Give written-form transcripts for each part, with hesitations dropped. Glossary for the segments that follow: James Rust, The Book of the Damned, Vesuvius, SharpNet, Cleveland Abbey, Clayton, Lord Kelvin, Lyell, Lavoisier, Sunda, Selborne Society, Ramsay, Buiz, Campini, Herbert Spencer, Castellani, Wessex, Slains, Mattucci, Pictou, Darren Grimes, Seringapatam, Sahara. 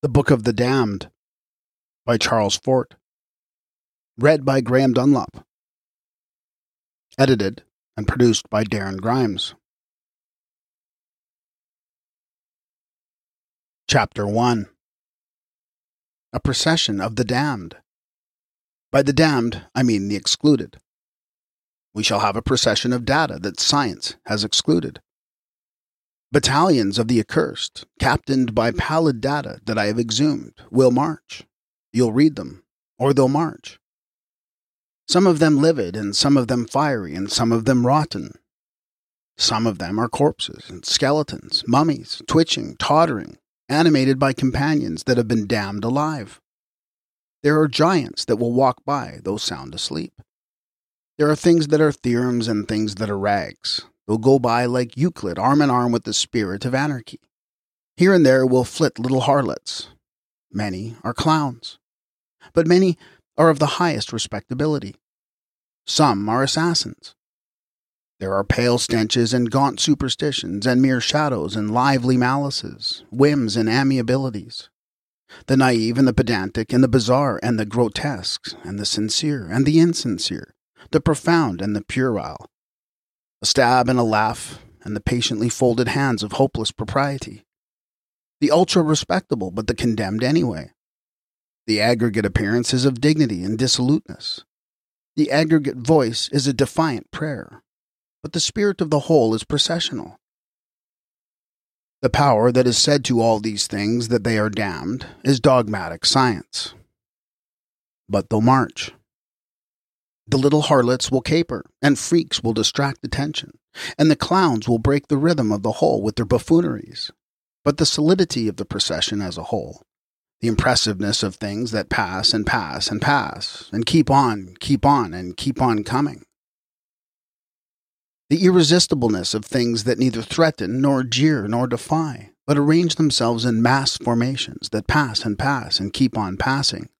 The Book of the Damned by Charles Fort. Read by Graham Dunlop. Edited and produced by Darren Grimes. Chapter 1. A Procession of the Damned. By the damned, I mean the excluded. We shall have a procession of data that science has excluded. Battalions of the accursed, captained by pallid data that I have exhumed, will march. You'll read them, or they'll march. Some of them livid, and some of them fiery, and some of them rotten. Some of them are corpses, and skeletons, mummies, twitching, tottering, animated by companions that have been damned alive. There are giants that will walk by, though sound asleep. There are things that are theorems and things that are rags. They'll go by like Euclid, arm in arm with the spirit of anarchy. Here and there will flit little harlots. Many are clowns. But many are of the highest respectability. Some are assassins. There are pale stenches and gaunt superstitions and mere shadows and lively malices, whims and amiabilities. The naive and the pedantic and the bizarre and the grotesque and the sincere and the insincere, the profound and the puerile. A stab and a laugh, and the patiently folded hands of hopeless propriety. The ultra-respectable, but the condemned anyway. The aggregate appearance is of dignity and dissoluteness. The aggregate voice is a defiant prayer, but the spirit of the whole is processional. The power that is said to all these things that they are damned is dogmatic science. But they'll march. The little harlots will caper, and freaks will distract attention, and the clowns will break the rhythm of the whole with their buffooneries. But the solidity of the procession as a whole, the impressiveness of things that pass and pass and pass, and keep on, and keep on coming. The irresistibleness of things that neither threaten, nor jeer, nor defy, but arrange themselves in mass formations that pass and pass and keep on passing.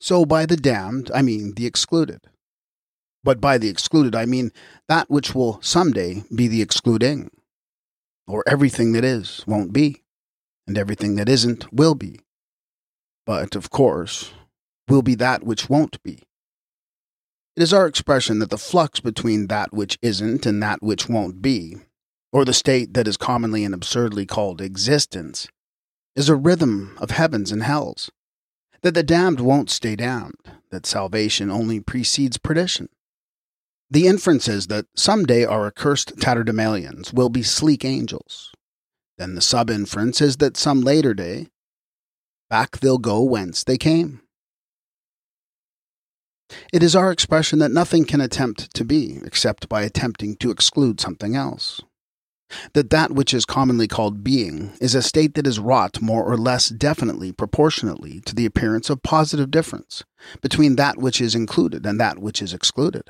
So by the damned, I mean the excluded. But by the excluded, I mean that which will someday be the excluding. Or everything that is won't be, and everything that isn't will be. But, of course, will be that which won't be. It is our expression that the flux between that which isn't and that which won't be, or the state that is commonly and absurdly called existence, is a rhythm of heavens and hells. That the damned won't stay damned, that salvation only precedes perdition. The inference is that someday our accursed tatterdemalions will be sleek angels. Then the sub-inference is that some later day, back they'll go whence they came. It is our expression that nothing can attempt to be, except by attempting to exclude something else. That that which is commonly called being is a state that is wrought more or less definitely proportionately to the appearance of positive difference between that which is included and that which is excluded.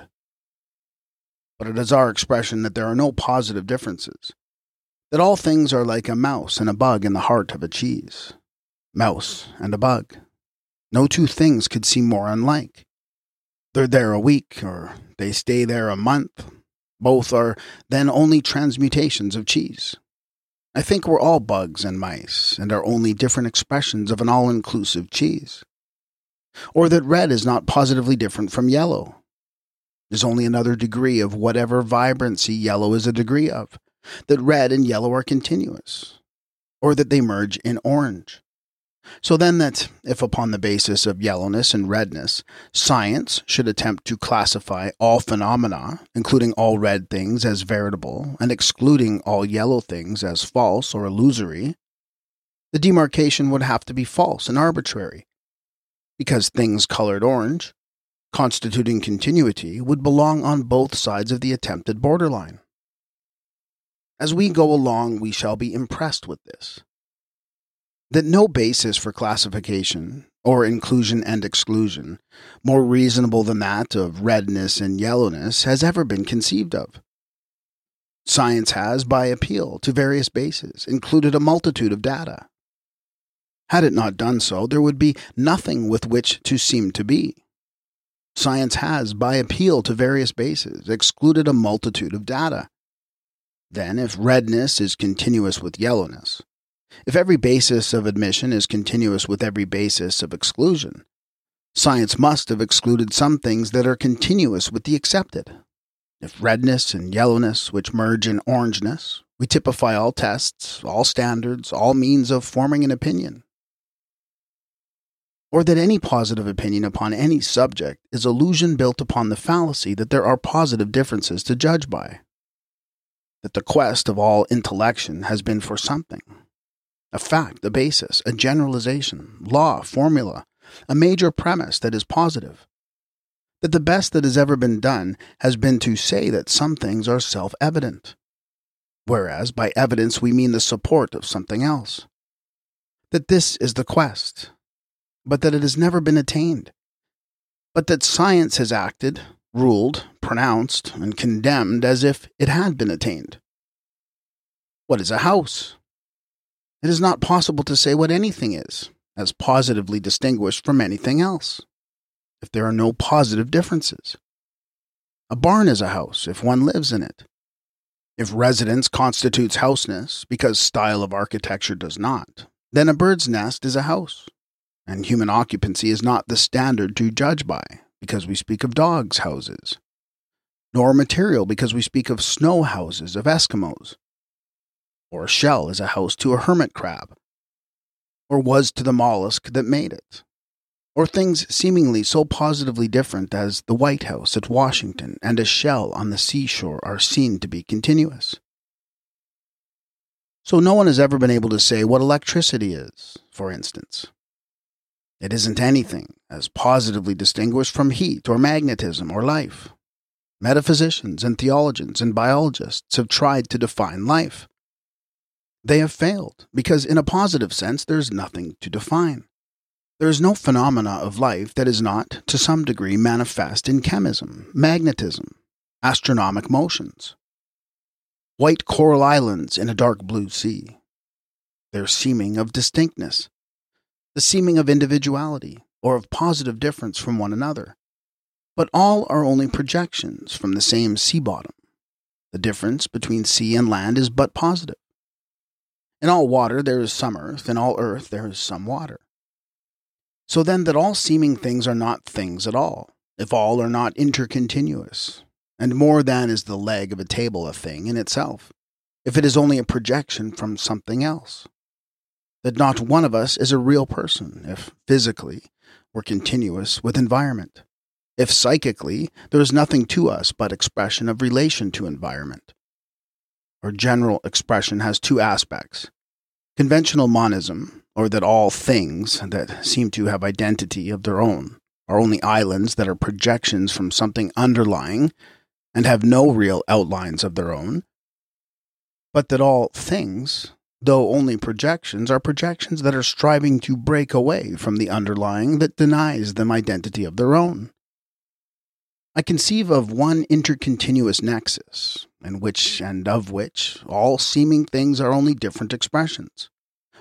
But it is our expression that there are no positive differences, that all things are like a mouse and a bug in the heart of a cheese. Mouse and a bug. No two things could seem more unlike. They're there a week, or they stay there a month. Both are then only transmutations of cheese. I think we're all bugs and mice, and are only different expressions of an all-inclusive cheese. Or that red is not positively different from yellow. It is only another degree of whatever vibrancy yellow is a degree of. That red and yellow are continuous. Or that they merge in orange. So then that, if upon the basis of yellowness and redness, science should attempt to classify all phenomena, including all red things as veritable, and excluding all yellow things as false or illusory, the demarcation would have to be false and arbitrary, because things colored orange, constituting continuity, would belong on both sides of the attempted borderline. As we go along, we shall be impressed with this. That no basis for classification, or inclusion and exclusion, more reasonable than that of redness and yellowness, has ever been conceived of. Science has, by appeal to various bases, included a multitude of data. Had it not done so, there would be nothing with which to seem to be. Science has, by appeal to various bases, excluded a multitude of data. Then, if redness is continuous with yellowness, if every basis of admission is continuous with every basis of exclusion, science must have excluded some things that are continuous with the accepted. If redness and yellowness, which merge in orangeness, we typify all tests, all standards, all means of forming an opinion. Or that any positive opinion upon any subject is illusion built upon the fallacy that there are positive differences to judge by. That the quest of all intellection has been for something. A fact, a basis, a generalization, law, formula, a major premise that is positive. That the best that has ever been done has been to say that some things are self-evident. Whereas by evidence we mean the support of something else. That this is the quest, but that it has never been attained. But that science has acted, ruled, pronounced, and condemned as if it had been attained. What is a house? It is not possible to say what anything is, as positively distinguished from anything else, if there are no positive differences. A barn is a house if one lives in it. If residence constitutes houseness, because style of architecture does not, then a bird's nest is a house. And human occupancy is not the standard to judge by, because we speak of dogs' houses, nor material, because we speak of snow houses of Eskimos, or a shell is a house to a hermit crab, or was to the mollusk that made it, or things seemingly so positively different as the White House at Washington and a shell on the seashore are seen to be continuous. So no one has ever been able to say what electricity is, for instance. It isn't anything as positively distinguished from heat or magnetism or life. Metaphysicians and theologians and biologists have tried to define life. They have failed, because in a positive sense there is nothing to define. There is no phenomena of life that is not, to some degree, manifest in chemism, magnetism, astronomic motions. White coral islands in a dark blue sea. Their seeming of distinctness. The seeming of individuality, or of positive difference from one another, but all are only projections from the same sea bottom. The difference between sea and land is but positive. In all water there is some earth, in all earth there is some water. So then that all seeming things are not things at all, if all are not intercontinuous, and more than is the leg of a table a thing in itself, if it is only a projection from something else. That not one of us is a real person if, physically, we're continuous with environment. If psychically, there is nothing to us but expression of relation to environment. Our general expression has two aspects. Conventional monism, or that all things that seem to have identity of their own are only islands that are projections from something underlying and have no real outlines of their own, but that all things, though only projections, are projections that are striving to break away from the underlying that denies them identity of their own. I conceive of one intercontinuous nexus, in which and of which all seeming things are only different expressions,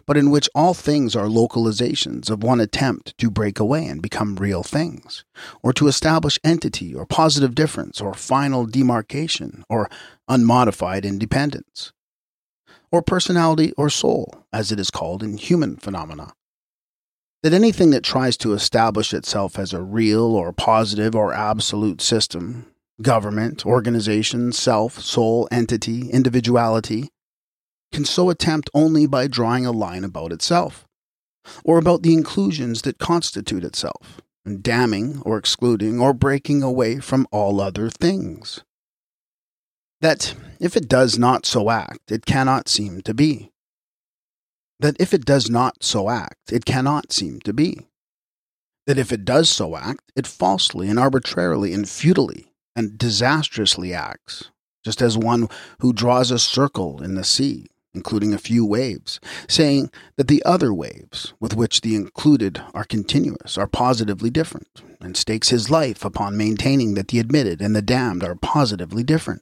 but in which all things are localizations of one attempt to break away and become real things, or to establish entity or positive difference or final demarcation or unmodified independence, or personality or soul, as it is called in human phenomena. That anything that tries to establish itself as a real or positive or absolute system, government, organization, self, soul, entity, individuality, can so attempt only by drawing a line about itself, or about the inclusions that constitute itself, and damning or excluding or breaking away from all other things. That, if it does not so act, it cannot seem to be. That if it does not so act, it cannot seem to be. That if it does so act, it falsely and arbitrarily and futilely and disastrously acts, just as one who draws a circle in the sea, including a few waves, saying that the other waves with which the included are continuous, are positively different, and stakes his life upon maintaining that the admitted and the damned are positively different.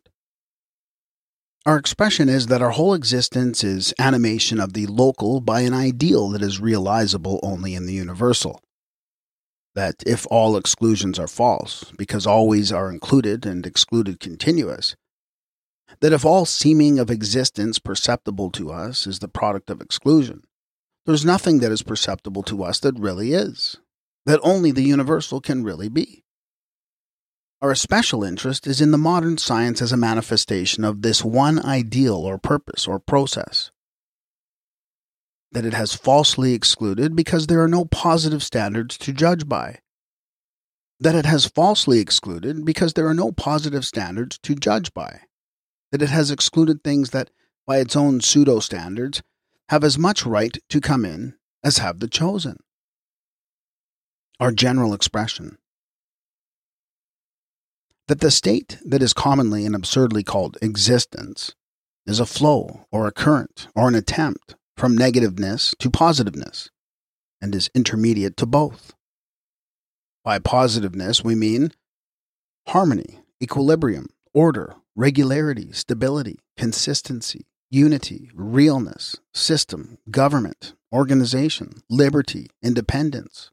Our expression is that our whole existence is animation of the local by an ideal that is realizable only in the universal. That if all exclusions are false, because always are included and excluded continuous, that if all seeming of existence perceptible to us is the product of exclusion, there's nothing that is perceptible to us that really is, that only the universal can really be. Our special interest is in the modern science as a manifestation of this one ideal or purpose or process, that it has falsely excluded because there are no positive standards to judge by. That it has falsely excluded because there are no positive standards to judge by. That it has excluded things that, by its own pseudo-standards, have as much right to come in as have the chosen. Our general expression. That the state that is commonly and absurdly called existence is a flow or a current or an attempt from negativeness to positiveness, and is intermediate to both. By positiveness, we mean harmony, equilibrium, order, regularity, stability, consistency, unity, realness, system, government, organization, liberty, independence,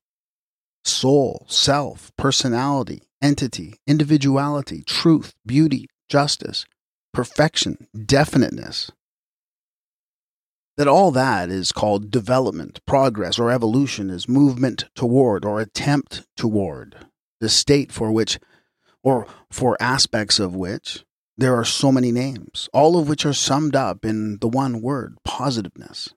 soul, self, personality, entity, individuality, truth, beauty, justice, perfection, definiteness. That all that is called development, progress, or evolution is movement toward or attempt toward the state for which, or for aspects of which, there are so many names, all of which are summed up in the one word, positiveness.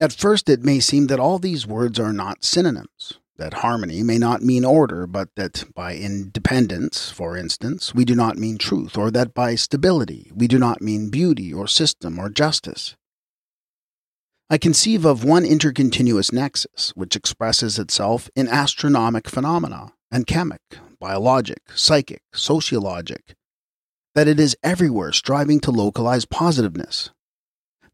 At first it may seem that all these words are not synonyms, that harmony may not mean order, but that by independence, for instance, we do not mean truth, or that by stability we do not mean beauty, or system, or justice. I conceive of one intercontinuous nexus, which expresses itself in astronomic phenomena, and chemic, biologic, psychic, sociologic, that it is everywhere striving to localize positiveness,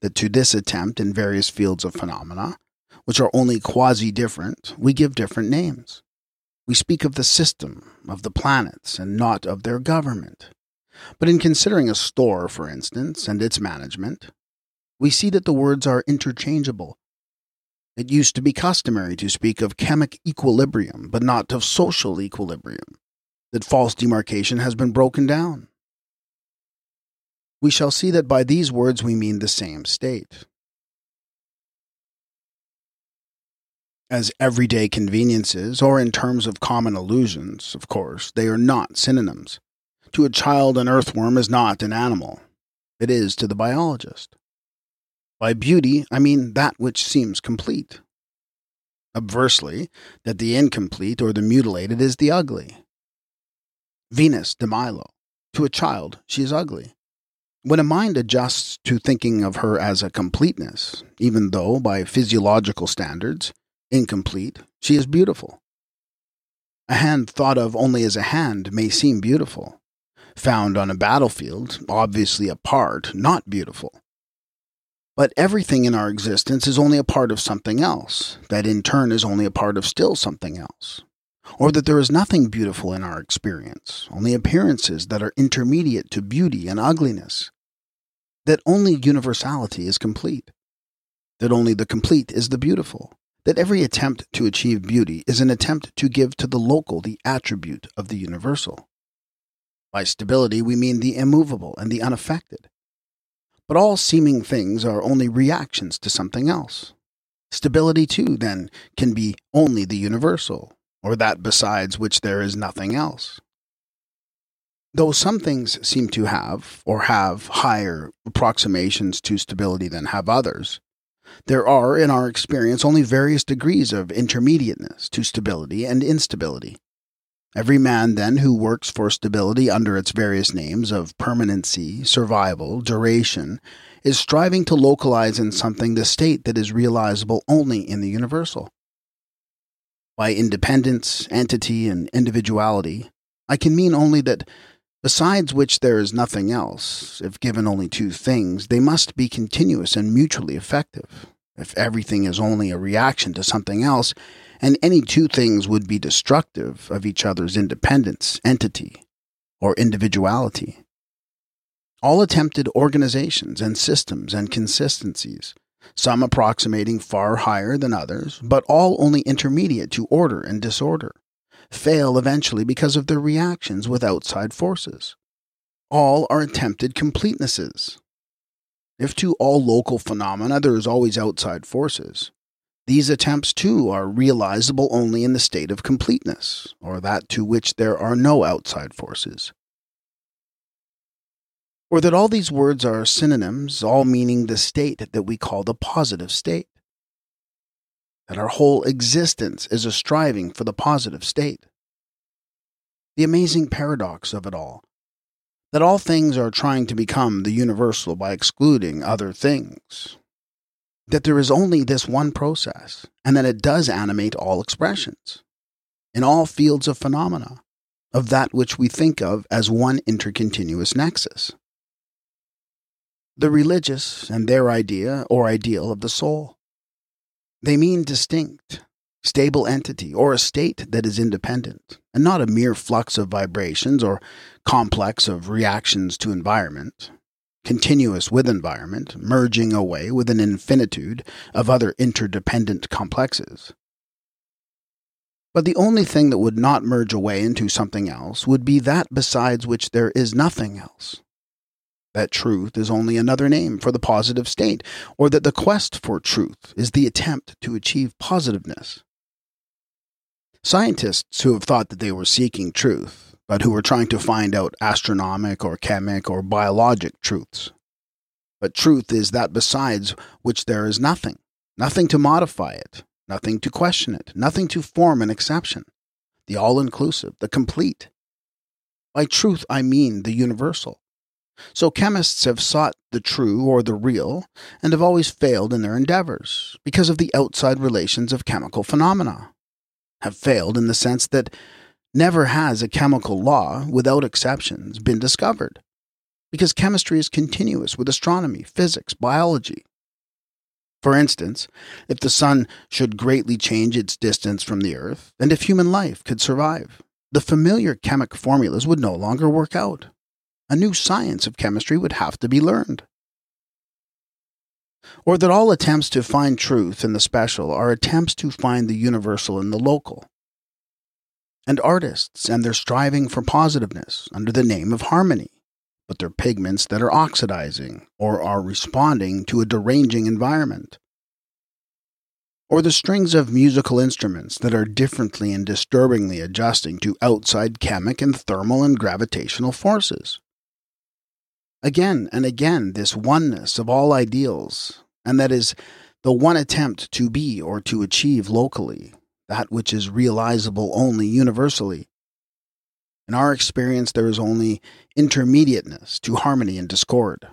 that to this attempt in various fields of phenomena, which are only quasi-different, we give different names. We speak of the system, of the planets, and not of their government. But in considering a store, for instance, and its management, we see that the words are interchangeable. It used to be customary to speak of chemic equilibrium, but not of social equilibrium, that false demarcation has been broken down. We shall see that by these words we mean the same state. As everyday conveniences, or in terms of common allusions, of course, they are not synonyms. To a child, an earthworm is not an animal. It is to the biologist. By beauty, I mean that which seems complete. Obversely, that the incomplete or the mutilated is the ugly. Venus de Milo. To a child, she is ugly. When a mind adjusts to thinking of her as a completeness, even though, by physiological standards, incomplete, she is beautiful. A hand thought of only as a hand may seem beautiful. Found on a battlefield, obviously a part, not beautiful. But everything in our existence is only a part of something else, that in turn is only a part of still something else. Or that there is nothing beautiful in our experience, only appearances that are intermediate to beauty and ugliness. That only universality is complete. That only the complete is the beautiful. That every attempt to achieve beauty is an attempt to give to the local the attribute of the universal. By stability we mean the immovable and the unaffected. But all seeming things are only reactions to something else. Stability too, then, can be only the universal, or that besides which there is nothing else. Though some things seem to have, or have, higher approximations to stability than have others, there are, in our experience, only various degrees of intermediateness to stability and instability. Every man, then, who works for stability under its various names of permanency, survival, duration, is striving to localize in something the state that is realizable only in the universal. By independence, entity, and individuality, I can mean only that, besides which there is nothing else, if given only two things, they must be continuous and mutually effective. If everything is only a reaction to something else, and any two things would be destructive of each other's independence, entity, or individuality. All attempted organizations and systems and consistencies, some approximating far higher than others, but all only intermediate to order and disorder, fail eventually because of their reactions with outside forces. All are attempted completenesses. If to all local phenomena there is always outside forces, these attempts too are realizable only in the state of completeness, or that to which there are no outside forces. Or that all these words are synonyms, all meaning the state that we call the positive state. That our whole existence is a striving for the positive state. The amazing paradox of it all. That all things are trying to become the universal by excluding other things. That there is only this one process, and that it does animate all expressions, in all fields of phenomena, of that which we think of as one intercontinuous nexus. The religious and their idea or ideal of the soul. They mean distinct, stable entity, or a state that is independent, and not a mere flux of vibrations or complex of reactions to environment, continuous with environment, merging away with an infinitude of other interdependent complexes. But the only thing that would not merge away into something else would be that besides which there is nothing else. That truth is only another name for the positive state, or that the quest for truth is the attempt to achieve positiveness. Scientists who have thought that they were seeking truth, but who were trying to find out astronomic or chemic or biologic truths. But truth is that besides which there is nothing, nothing to modify it, nothing to question it, nothing to form an exception, the all-inclusive, the complete. By truth I mean the universal. So chemists have sought the true or the real, and have always failed in their endeavors, because of the outside relations of chemical phenomena. Have failed in the sense that never has a chemical law, without exceptions, been discovered, because chemistry is continuous with astronomy, physics, biology. For instance, if the sun should greatly change its distance from the earth, and if human life could survive, the familiar chemic formulas would no longer work out. A new science of chemistry would have to be learned. Or that all attempts to find truth in the special are attempts to find the universal in the local. And artists and their striving for positiveness under the name of harmony, but they're pigments that are oxidizing or are responding to a deranging environment. Or the strings of musical instruments that are differently and disturbingly adjusting to outside chemic and thermal and gravitational forces. Again and again, this oneness of all ideals, and that is the one attempt to be or to achieve locally, that which is realizable only universally. In our experience, there is only intermediateness to harmony and discord.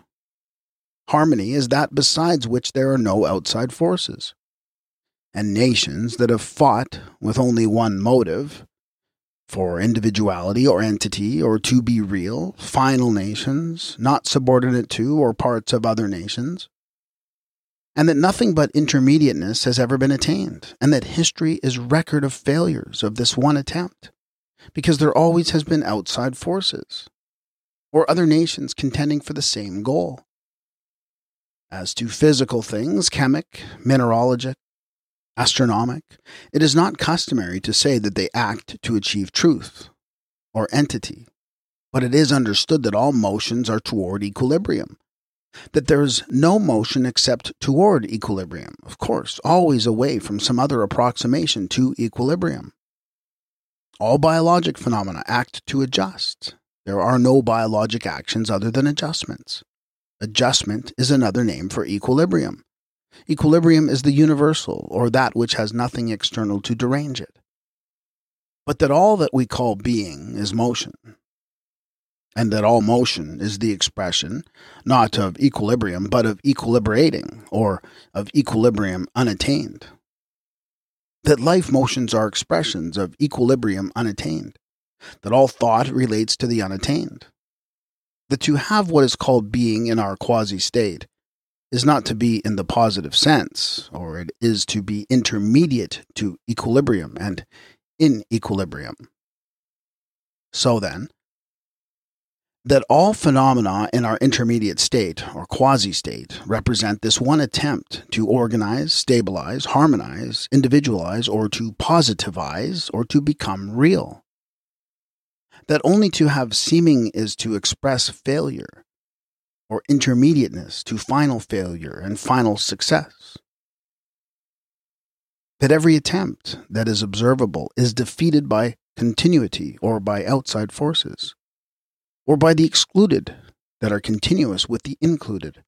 Harmony is that besides which there are no outside forces. And nations that have fought with only one motive, for individuality or entity or to be real, final nations, not subordinate to or parts of other nations, and that nothing but intermediateness has ever been attained, and that history is record of failures of this one attempt, because there always has been outside forces, or other nations contending for the same goal. As to physical things, chemic, mineralogic, astronomic, it is not customary to say that they act to achieve truth, or entity, but it is understood that all motions are toward equilibrium, that there is no motion except toward equilibrium, of course, always away from some other approximation to equilibrium. All biologic phenomena act to adjust. There are no biologic actions other than adjustments. Adjustment is another name for equilibrium. Equilibrium is the universal, or that which has nothing external to derange it. But that all that we call being is motion, and that all motion is the expression, not of equilibrium, but of equilibrating, or of equilibrium unattained. That life motions are expressions of equilibrium unattained. That all thought relates to the unattained. That to have what is called being in our quasi-state is not to be in the positive sense, or it is to be intermediate to equilibrium and in equilibrium. So then, that all phenomena in our intermediate state, or quasi-state, represent this one attempt to organize, stabilize, harmonize, individualize, or to positivize, or to become real. that only to have seeming is to express failure, or intermediateness to final failure and final success. That every attempt that is observable is defeated by continuity or by outside forces, or by the excluded that are continuous with the included.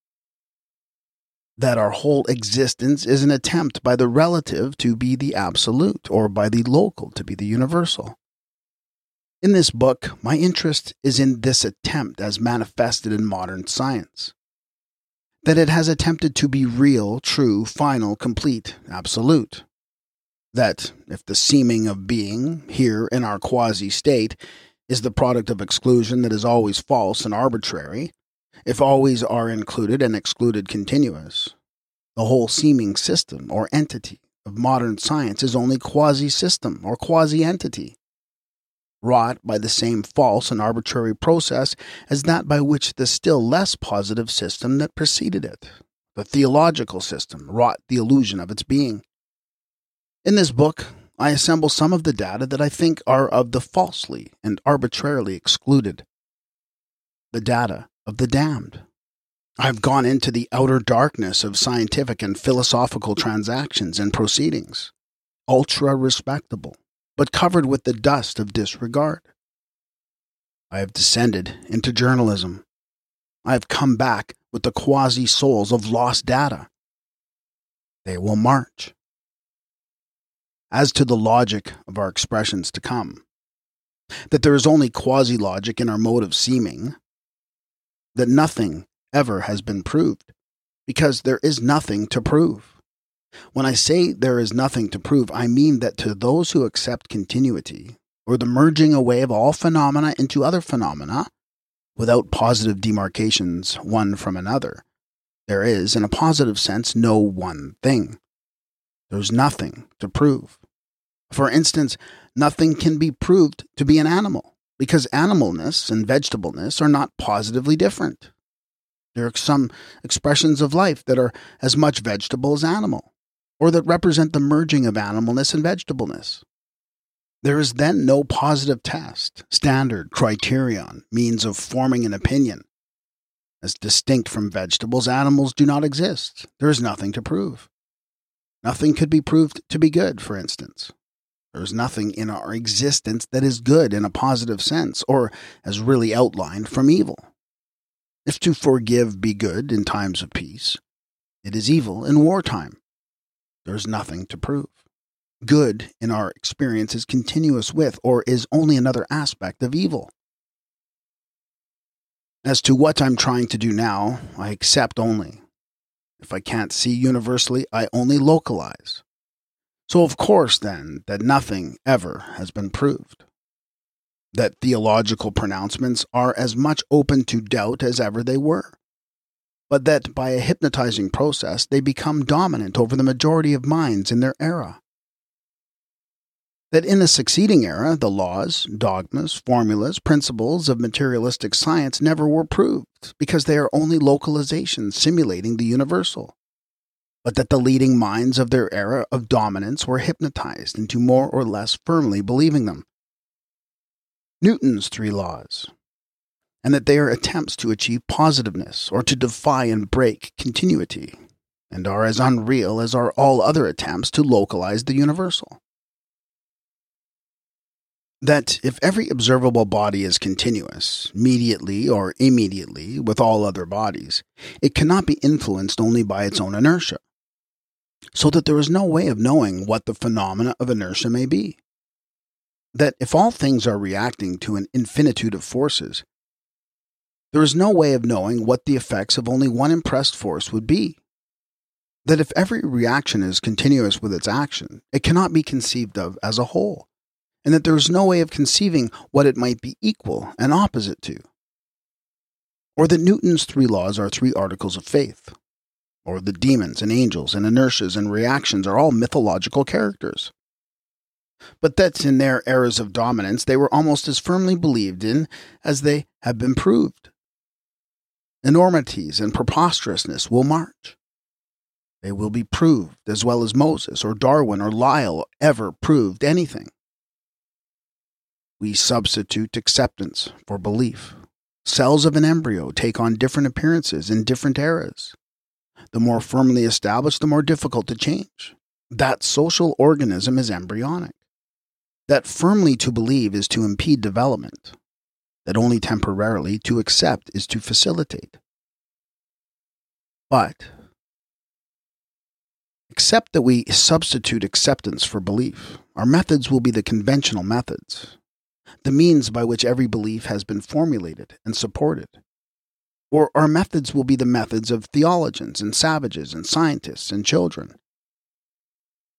That our whole existence is an attempt by the relative to be the absolute, or by the local to be the universal. In this book, my interest is in this attempt as manifested in modern science. That it has attempted to be real, true, final, complete, absolute. That, if the seeming of being, here in our quasi-state, is the product of exclusion that is always false and arbitrary, if always are included and excluded continuous, the whole seeming system or entity of modern science is only quasi-system or quasi-entity, wrought by the same false and arbitrary process as that by which the still less positive system that preceded it, the theological system, wrought the illusion of its being. In this book, I assemble some of the data that I think are of the falsely and arbitrarily excluded. The data of the damned. I have gone into the outer darkness of scientific and philosophical transactions and proceedings, ultra-respectable, but covered with the dust of disregard. I have descended into journalism. I have come back with the quasi-souls of lost data. They will march. As to the logic of our expressions to come, that there is only quasi-logic in our mode of seeming, that nothing ever has been proved, because there is nothing to prove. When I say there is nothing to prove, I mean that to those who accept continuity, or the merging away of all phenomena into other phenomena, without positive demarcations one from another, there is, in a positive sense, no one thing. There's nothing to prove. For instance, nothing can be proved to be an animal, because animalness and vegetableness are not positively different. There are some expressions of life that are as much vegetable as animal, or that represent the merging of animalness and vegetableness. There is then no positive test, standard, criterion, means of forming an opinion. As distinct from vegetables, animals do not exist. There is nothing to prove. Nothing could be proved to be good, for instance. There is nothing in our existence that is good in a positive sense, or as really outlined from evil. If to forgive be good in times of peace, it is evil in wartime. There is nothing to prove. Good in our experience is continuous with, or is only another aspect of evil. As to what I'm trying to do now, I accept only. If I can't see universally, I only localize. So of course, then, that nothing ever has been proved. That theological pronouncements are as much open to doubt as ever they were, but that by a hypnotizing process they become dominant over the majority of minds in their era. That in the succeeding era the laws, dogmas, formulas, principles of materialistic science never were proved, because they are only localizations simulating the universal, but that the leading minds of their era of dominance were hypnotized into more or less firmly believing them. Newton's three laws, and that they are attempts to achieve positiveness or to defy and break continuity, and are as unreal as are all other attempts to localize the universal. That if every observable body is continuous, mediately or immediately, with all other bodies, it cannot be influenced only by its own inertia, so that there is no way of knowing what the phenomena of inertia may be. That if all things are reacting to an infinitude of forces, there is no way of knowing what the effects of only one impressed force would be. That if every reaction is continuous with its action, it cannot be conceived of as a whole, and that there is no way of conceiving what it might be equal and opposite to. Or that Newton's three laws are three articles of faith, or that demons and angels and inertias and reactions are all mythological characters. But that in their eras of dominance they were almost as firmly believed in as they have been proved. Enormities and preposterousness will march. They will be proved as well as Moses or Darwin or Lyell ever proved anything. We substitute acceptance for belief. Cells of an embryo take on different appearances in different eras. The more firmly established, the more difficult to change. That social organism is embryonic. That firmly to believe is to impede development. That only temporarily to accept is to facilitate. But except that we substitute acceptance for belief, our methods will be the conventional methods, the means by which every belief has been formulated and supported. Or our methods will be the methods of theologians and savages and scientists and children.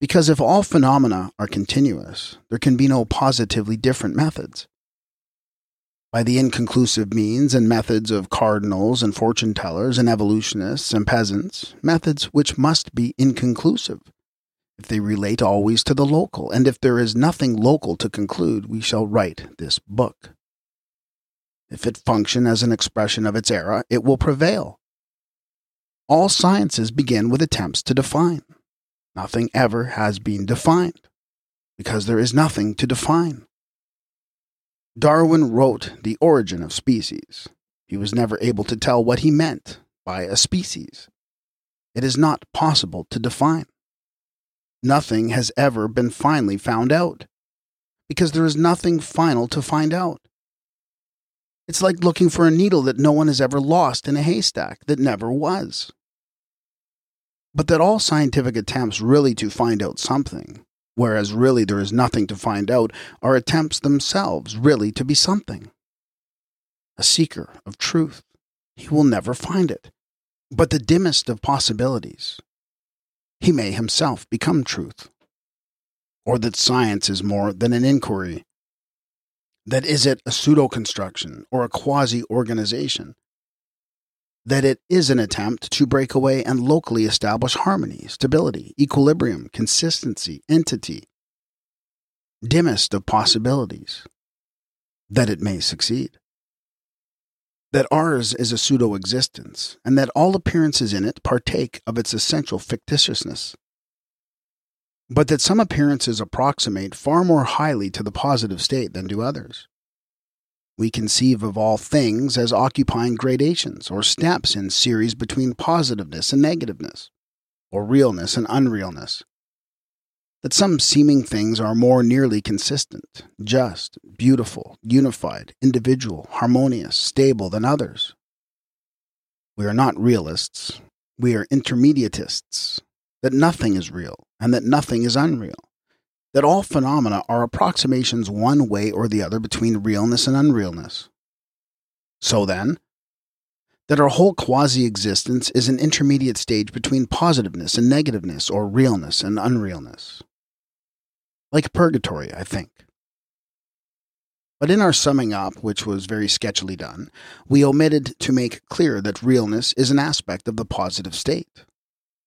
Because if all phenomena are continuous, there can be no positively different methods. By the inconclusive means and methods of cardinals and fortune-tellers and evolutionists and peasants, methods which must be inconclusive, if they relate always to the local, and if there is nothing local to conclude, we shall write this book. If it function as an expression of its era, it will prevail. All sciences begin with attempts to define. Nothing ever has been defined, because there is nothing to define. Darwin wrote The Origin of Species. He was never able to tell what he meant by a species. It is not possible to define. Nothing has ever been finally found out, because there is nothing final to find out. It's like looking for a needle that no one has ever lost in a haystack that never was. But that all scientific attempts really to find out something, whereas really there is nothing to find out, are attempts themselves really to be something. A seeker of truth, he will never find it, but the dimmest of possibilities. He may himself become truth. Or that science is more than an inquiry. That is it a pseudo-construction or a quasi-organization. That it is an attempt to break away and locally establish harmony, stability, equilibrium, consistency, entity. Dimmest of possibilities. That it may succeed. That ours is a pseudo-existence, and that all appearances in it partake of its essential fictitiousness. But that some appearances approximate far more highly to the positive state than do others. We conceive of all things as occupying gradations or steps in series between positiveness and negativeness, or realness and unrealness. That some seeming things are more nearly consistent, just, beautiful, unified, individual, harmonious, stable than others. We are not realists, we are intermediatists, that nothing is real and that nothing is unreal, that all phenomena are approximations one way or the other between realness and unrealness. So then, that our whole quasi-existence is an intermediate stage between positiveness and negativeness or realness and unrealness. Like purgatory, I think. But in our summing up, which was very sketchily done, we omitted to make clear that realness is an aspect of the positive state.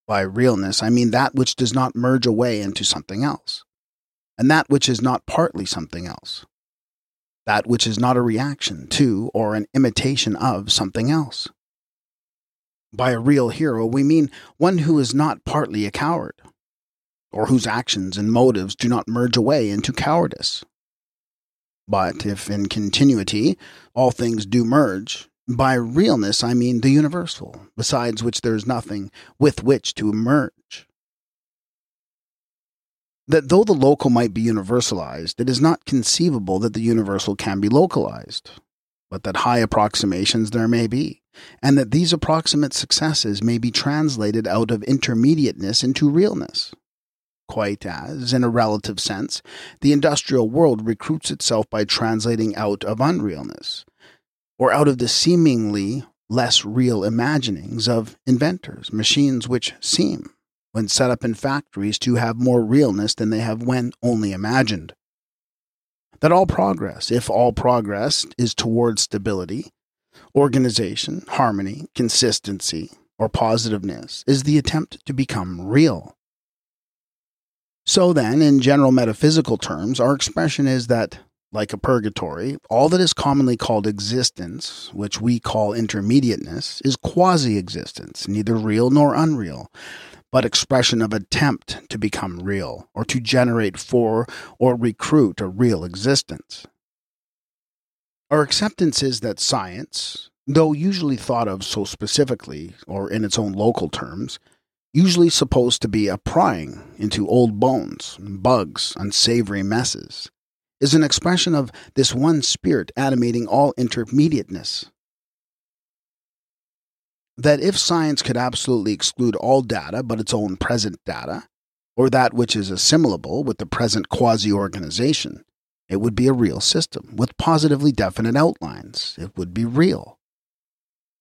By realness, I mean that which does not merge away into something else, and that which is not partly something else, that which is not a reaction to or an imitation of something else. By a real hero, we mean one who is not partly a coward, or whose actions and motives do not merge away into cowardice. But if in continuity all things do merge, by realness I mean the universal, besides which there is nothing with which to emerge. That though the local might be universalized, it is not conceivable that the universal can be localized, but that high approximations there may be, and that these approximate successes may be translated out of intermediateness into realness. Quite as, in a relative sense, the industrial world recruits itself by translating out of unrealness, or out of the seemingly less real imaginings of inventors, machines which seem, when set up in factories, to have more realness than they have when only imagined. That all progress, if all progress, is towards stability, organization, harmony, consistency, or positiveness, is the attempt to become real. So then, in general metaphysical terms, our expression is that, like a purgatory, all that is commonly called existence, which we call intermediateness, is quasi-existence, neither real nor unreal, but expression of attempt to become real, or to generate for or recruit a real existence. Our acceptance is that science, though usually thought of so specifically or in its own local terms, usually supposed to be a prying into old bones, bugs, unsavory messes, is an expression of this one spirit animating all intermediateness. That if science could absolutely exclude all data but its own present data, or that which is assimilable with the present quasi-organization, it would be a real system, with positively definite outlines. It would be real.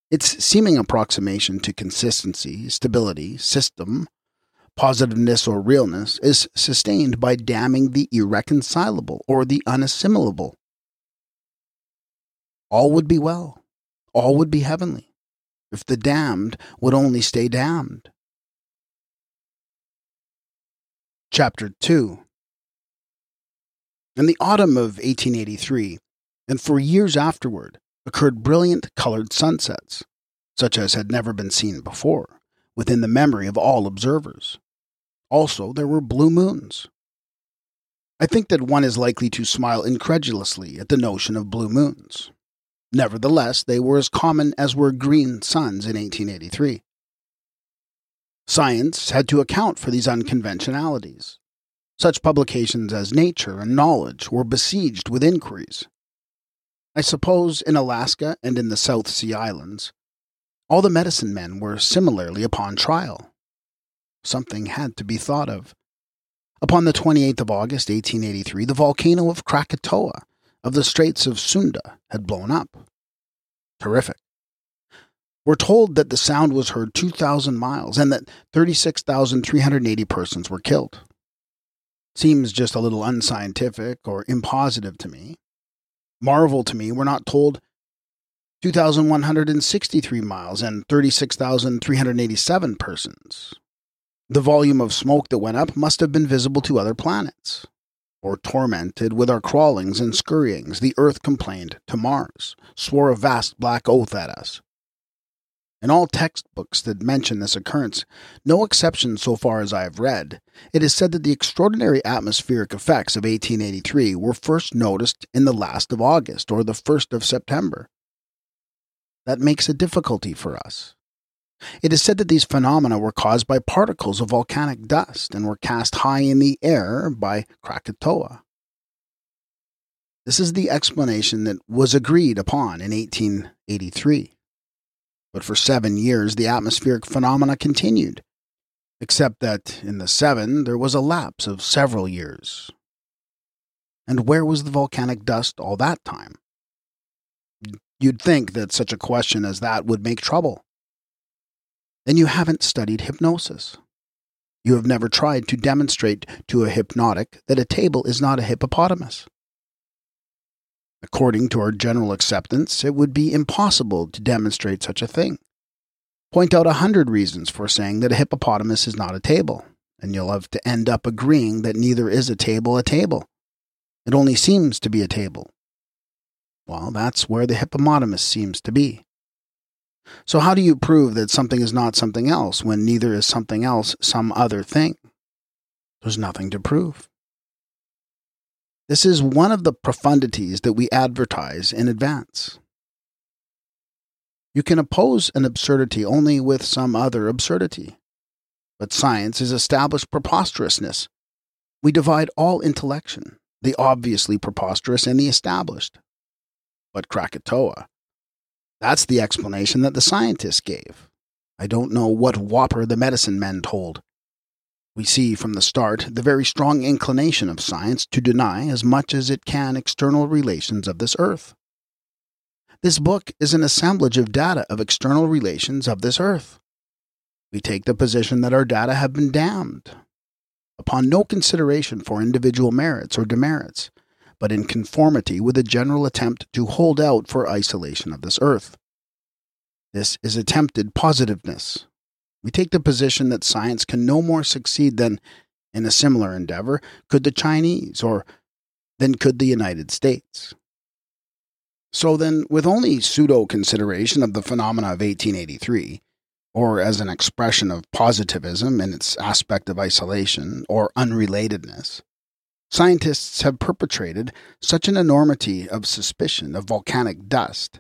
Its seeming approximation to consistency, stability, system, positiveness or realness is sustained by damning the irreconcilable or the unassimilable. All would be well. All would be heavenly. If the damned would only stay damned. Chapter 2. In the autumn of 1883, and for years afterward, occurred brilliant colored sunsets, such as had never been seen before, within the memory of all observers. Also, there were blue moons. I think that one is likely to smile incredulously at the notion of blue moons. Nevertheless, they were as common as were green suns in 1883. Science had to account for these unconventionalities. Such publications as Nature and Knowledge were besieged with inquiries. I suppose in Alaska and in the South Sea Islands, all the medicine men were similarly upon trial. Something had to be thought of. Upon the 28th of August, 1883, the volcano of Krakatoa, of the Straits of Sunda, had blown up. Terrific. We're told that the sound was heard 2,000 miles and that 36,380 persons were killed. Seems just a little unscientific or impositive to me. Marvel to me, we're not told 2,163 miles and 36,387 persons. The volume of smoke that went up must have been visible to other planets. Or tormented with our crawlings and scurryings, the earth complained to Mars, swore a vast black oath at us. In all textbooks that mention this occurrence, no exception so far as I have read, it is said that the extraordinary atmospheric effects of 1883 were first noticed in the last of August or the 1st of September. That makes a difficulty for us. It is said that these phenomena were caused by particles of volcanic dust and were cast high in the air by Krakatoa. This is the explanation that was agreed upon in 1883. But for 7 years, the atmospheric phenomena continued, except that in the 7 there was a lapse of several years. And where was the volcanic dust all that time? You'd think that such a question as that would make trouble. Then you haven't studied hypnosis. You have never tried to demonstrate to a hypnotic that a table is not a hippopotamus. According to our general acceptance, it would be impossible to demonstrate such a thing. Point out 100 reasons for saying that a hippopotamus is not a table, and you'll have to end up agreeing that neither is a table a table. It only seems to be a table. Well, that's where the hippopotamus seems to be. So how do you prove that something is not something else when neither is something else some other thing? There's nothing to prove. This is one of the profundities that we advertise in advance. You can oppose an absurdity only with some other absurdity. But science is established preposterousness. We divide all intellection, the obviously preposterous and the established. But Krakatoa, that's the explanation that the scientists gave. I don't know what whopper the medicine men told. We see from the start the very strong inclination of science to deny as much as it can external relations of this earth. This book is an assemblage of data of external relations of this earth. We take the position that our data have been damned, upon no consideration for individual merits or demerits, but in conformity with a general attempt to hold out for isolation of this earth. This is attempted positiveness. We take the position that science can no more succeed than, in a similar endeavor, could the Chinese or than could the United States. So then, with only pseudo-consideration of the phenomena of 1883, or as an expression of positivism in its aspect of isolation or unrelatedness, scientists have perpetrated such an enormity of suspicion of volcanic dust,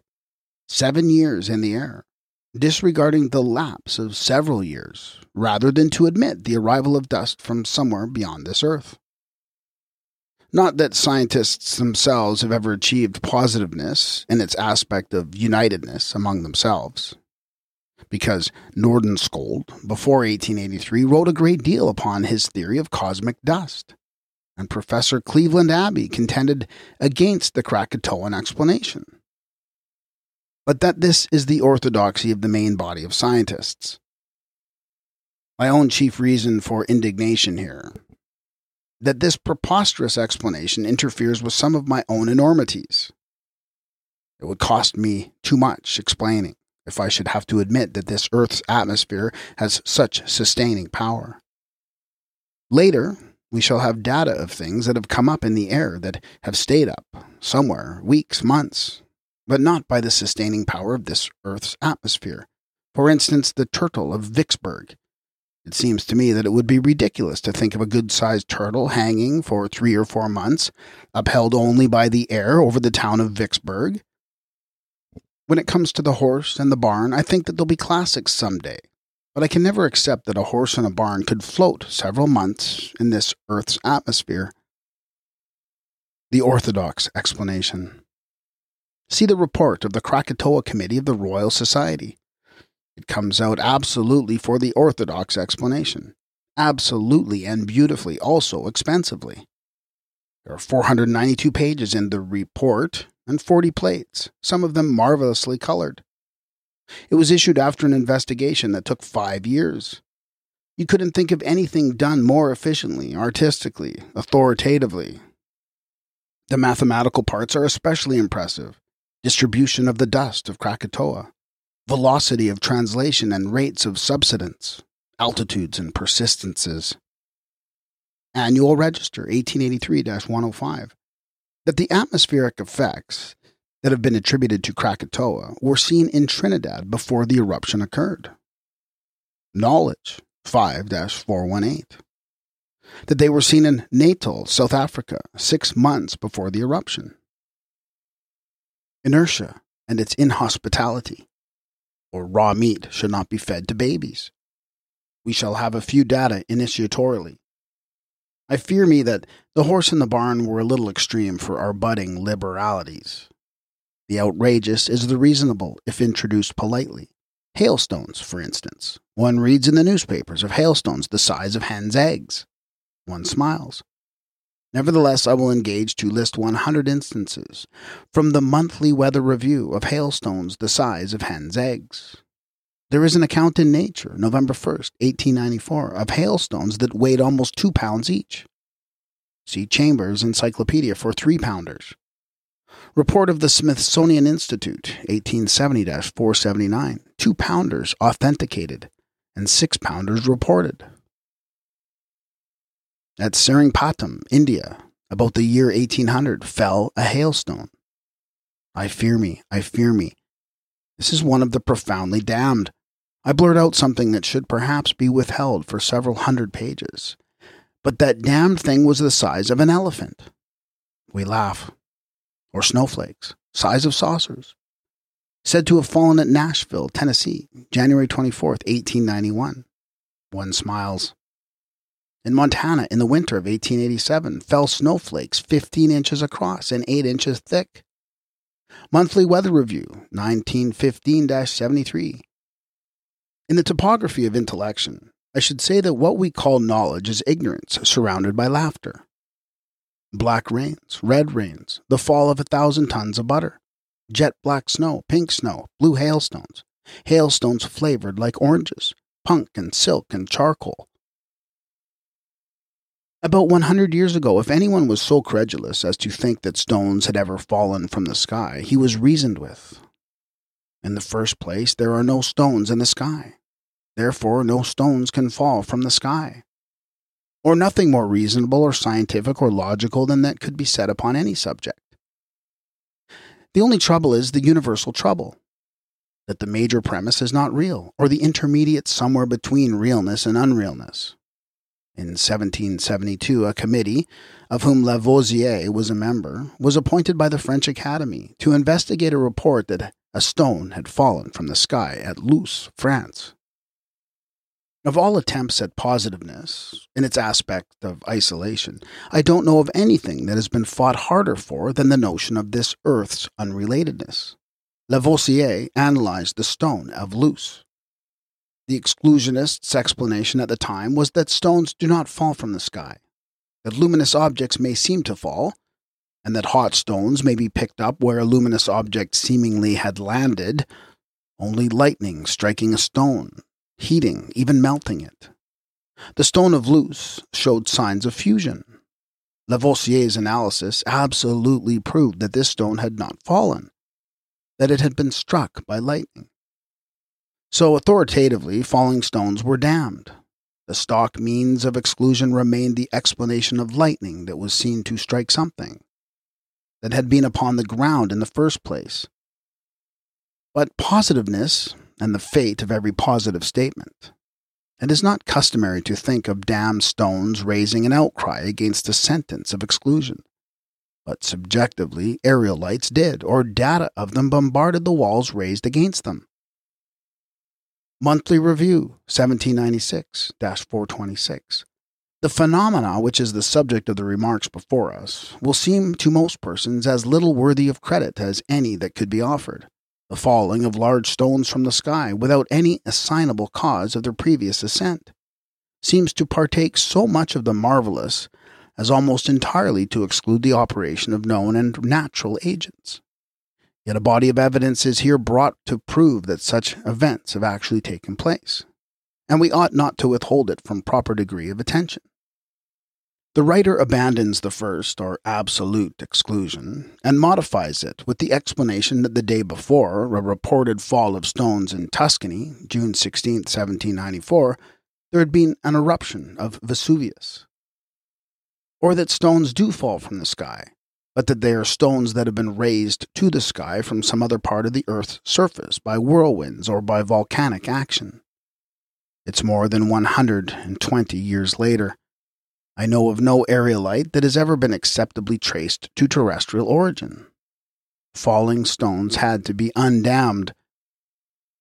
7 years in the air, disregarding the lapse of several years, rather than to admit the arrival of dust from somewhere beyond this earth. Not that scientists themselves have ever achieved positiveness in its aspect of unitedness among themselves, because Nordenskold, before 1883, wrote a great deal upon his theory of cosmic dust, and Professor Cleveland Abbey contended against the Krakatoan explanation. But that this is the orthodoxy of the main body of scientists. My own chief reason for indignation here, that this preposterous explanation interferes with some of my own enormities. It would cost me too much explaining if I should have to admit that this Earth's atmosphere has such sustaining power. Later, we shall have data of things that have come up in the air that have stayed up somewhere weeks, months, but not by the sustaining power of this Earth's atmosphere. For instance, the turtle of Vicksburg. It seems to me that it would be ridiculous to think of a good-sized turtle hanging for 3 or 4 months, upheld only by the air over the town of Vicksburg. When it comes to the horse and the barn, I think that they'll be classics someday, but I can never accept that a horse and a barn could float several months in this Earth's atmosphere. The orthodox explanation. See the report of the Krakatoa Committee of the Royal Society. It comes out absolutely for the orthodox explanation. Absolutely and beautifully, also expensively. There are 492 pages in the report and 40 plates, some of them marvelously colored. It was issued after an investigation that took 5 years. You couldn't think of anything done more efficiently, artistically, authoritatively. The mathematical parts are especially impressive. Distribution of the dust of Krakatoa, velocity of translation and rates of subsidence, altitudes and persistences. Annual Register 1883-105, that the atmospheric effects that have been attributed to Krakatoa were seen in Trinidad before the eruption occurred. Knowledge 5-418, that they were seen in Natal, South Africa, 6 months before the eruption. Inertia and its inhospitality, or raw meat should not be fed to babies. We shall have a few data initiatorily. I fear me that the horse and the barn were a little extreme for our budding liberalities. The outrageous is the reasonable, if introduced politely. Hailstones, for instance. One reads in the newspapers of hailstones the size of hens' eggs. One smiles. Nevertheless, I will engage to list 100 instances from the monthly weather review of hailstones the size of hens' eggs. There is an account in Nature, November 1st, 1894, of hailstones that weighed almost 2 pounds each. See Chambers' Encyclopedia for 3-pounders. Report of the Smithsonian Institute, 1870-479, 2-pounders authenticated and 6-pounders reported. At Seringapatam, India, about the year 1800, fell a hailstone. I fear me. This is one of the profoundly damned. I blurt out something that should perhaps be withheld for several hundred pages. But that damned thing was the size of an elephant. We laugh. Or snowflakes, size of saucers. Said to have fallen at Nashville, Tennessee, January 24th, 1891. One smiles. In Montana, in the winter of 1887, fell snowflakes 15 inches across and 8 inches thick. Monthly Weather Review, 1915-73. In the topography of intellection, I should say that what we call knowledge is ignorance surrounded by laughter. Black rains, red rains, the fall of 1,000 tons of butter, jet black snow, pink snow, blue hailstones, hailstones flavored like oranges, punk and silk and charcoal. About 100 years ago, if anyone was so credulous as to think that stones had ever fallen from the sky, he was reasoned with. In the first place, there are no stones in the sky. Therefore, no stones can fall from the sky. Or nothing more reasonable or scientific or logical than that could be said upon any subject. The only trouble is the universal trouble, that the major premise is not real, or the intermediate somewhere between realness and unrealness. In 1772, a committee, of whom Lavoisier was a member, was appointed by the French Academy to investigate a report that a stone had fallen from the sky at Luce, France. Of all attempts at positiveness, in its aspect of isolation, I don't know of anything that has been fought harder for than the notion of this Earth's unrelatedness. Lavoisier analyzed the stone of Luce. The exclusionist's explanation at the time was that stones do not fall from the sky, that luminous objects may seem to fall, and that hot stones may be picked up where a luminous object seemingly had landed, only lightning striking a stone, heating, even melting it. The stone of Luce showed signs of fusion. Lavoisier's analysis absolutely proved that this stone had not fallen, that it had been struck by lightning. So authoritatively, falling stones were damned. The stock means of exclusion remained the explanation of lightning that was seen to strike something that had been upon the ground in the first place. But positiveness, and the fate of every positive statement, it is not customary to think of damned stones raising an outcry against a sentence of exclusion. But subjectively, aerolites did, or data of them bombarded the walls raised against them. Monthly Review, 1796-426. The phenomena which is the subject of the remarks before us will seem to most persons as little worthy of credit as any that could be offered. The falling of large stones from the sky without any assignable cause of their previous ascent seems to partake so much of the marvelous as almost entirely to exclude the operation of known and natural agents. Yet a body of evidence is here brought to prove that such events have actually taken place, and we ought not to withhold it from proper degree of attention. The writer abandons the first, or absolute, exclusion, and modifies it with the explanation that the day before, a reported fall of stones in Tuscany, June 16, 1794, there had been an eruption of Vesuvius. Or that stones do fall from the sky, but that they are stones that have been raised to the sky from some other part of the Earth's surface by whirlwinds or by volcanic action. It's more than 120 years later. I know of no aerolite that has ever been acceptably traced to terrestrial origin. Falling stones had to be undammed,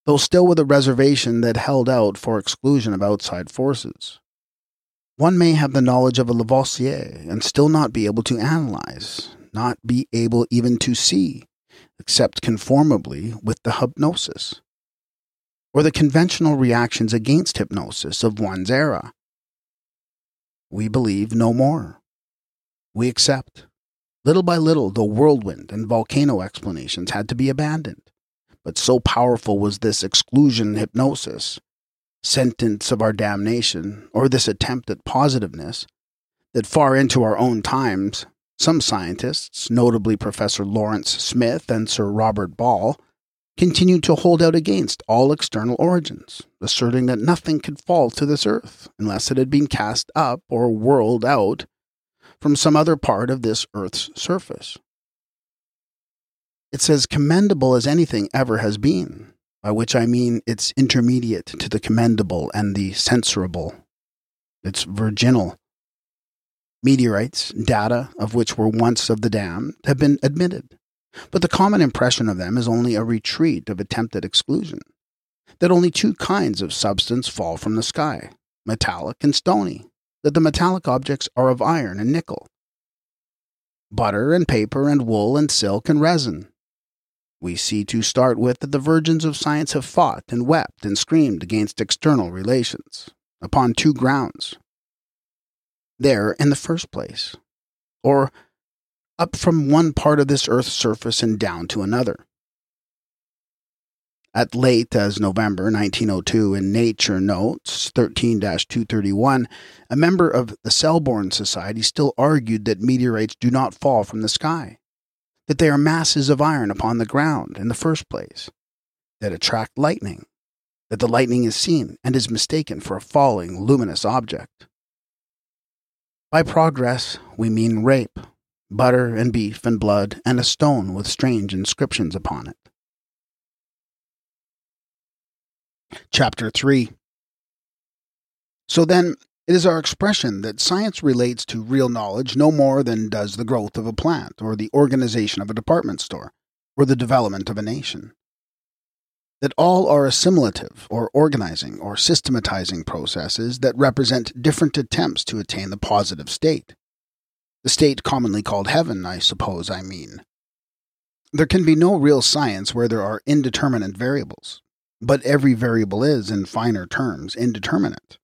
though still with a reservation that held out for exclusion of outside forces. One may have the knowledge of a Lavoisier and still not be able to analyze, not be able even to see, except conformably with the hypnosis, or the conventional reactions against hypnosis of one's era. We believe no more. We accept. Little by little, the whirlwind and volcano explanations had to be abandoned, but so powerful was this exclusion hypnosis, sentence of our damnation, or this attempt at positiveness, that far into our own times, some scientists, notably Professor Lawrence Smith and Sir Robert Ball, continued to hold out against all external origins, asserting that nothing could fall to this earth unless it had been cast up or whirled out from some other part of this earth's surface. It's as commendable as anything ever has been, by which I mean it's intermediate to the commendable and the censorable. It's virginal. Meteorites, data of which were once of the damned, have been admitted, but the common impression of them is only a retreat of attempted exclusion, that only two kinds of substance fall from the sky, metallic and stony, that the metallic objects are of iron and nickel, butter and paper and wool and silk and resin. We see to start with that the virgins of science have fought and wept and screamed against external relations, upon two grounds. There in the first place, or up from one part of this earth's surface and down to another. At late as November 1902, in Nature Notes 13-231, a member of the Selborne Society still argued that meteorites do not fall from the sky, that they are masses of iron upon the ground in the first place, that attract lightning, that the lightning is seen and is mistaken for a falling luminous object. By progress, we mean rape, butter and beef and blood, and a stone with strange inscriptions upon it. Chapter 3. So then, It is our expression that science relates to real knowledge no more than does the growth of a plant, or the organization of a department store, or the development of a nation. That all are assimilative, or organizing, or systematizing processes that represent different attempts to attain the positive state. The state commonly called heaven, I suppose I mean. There can be no real science where there are indeterminate variables, but every variable is, in finer terms, indeterminate,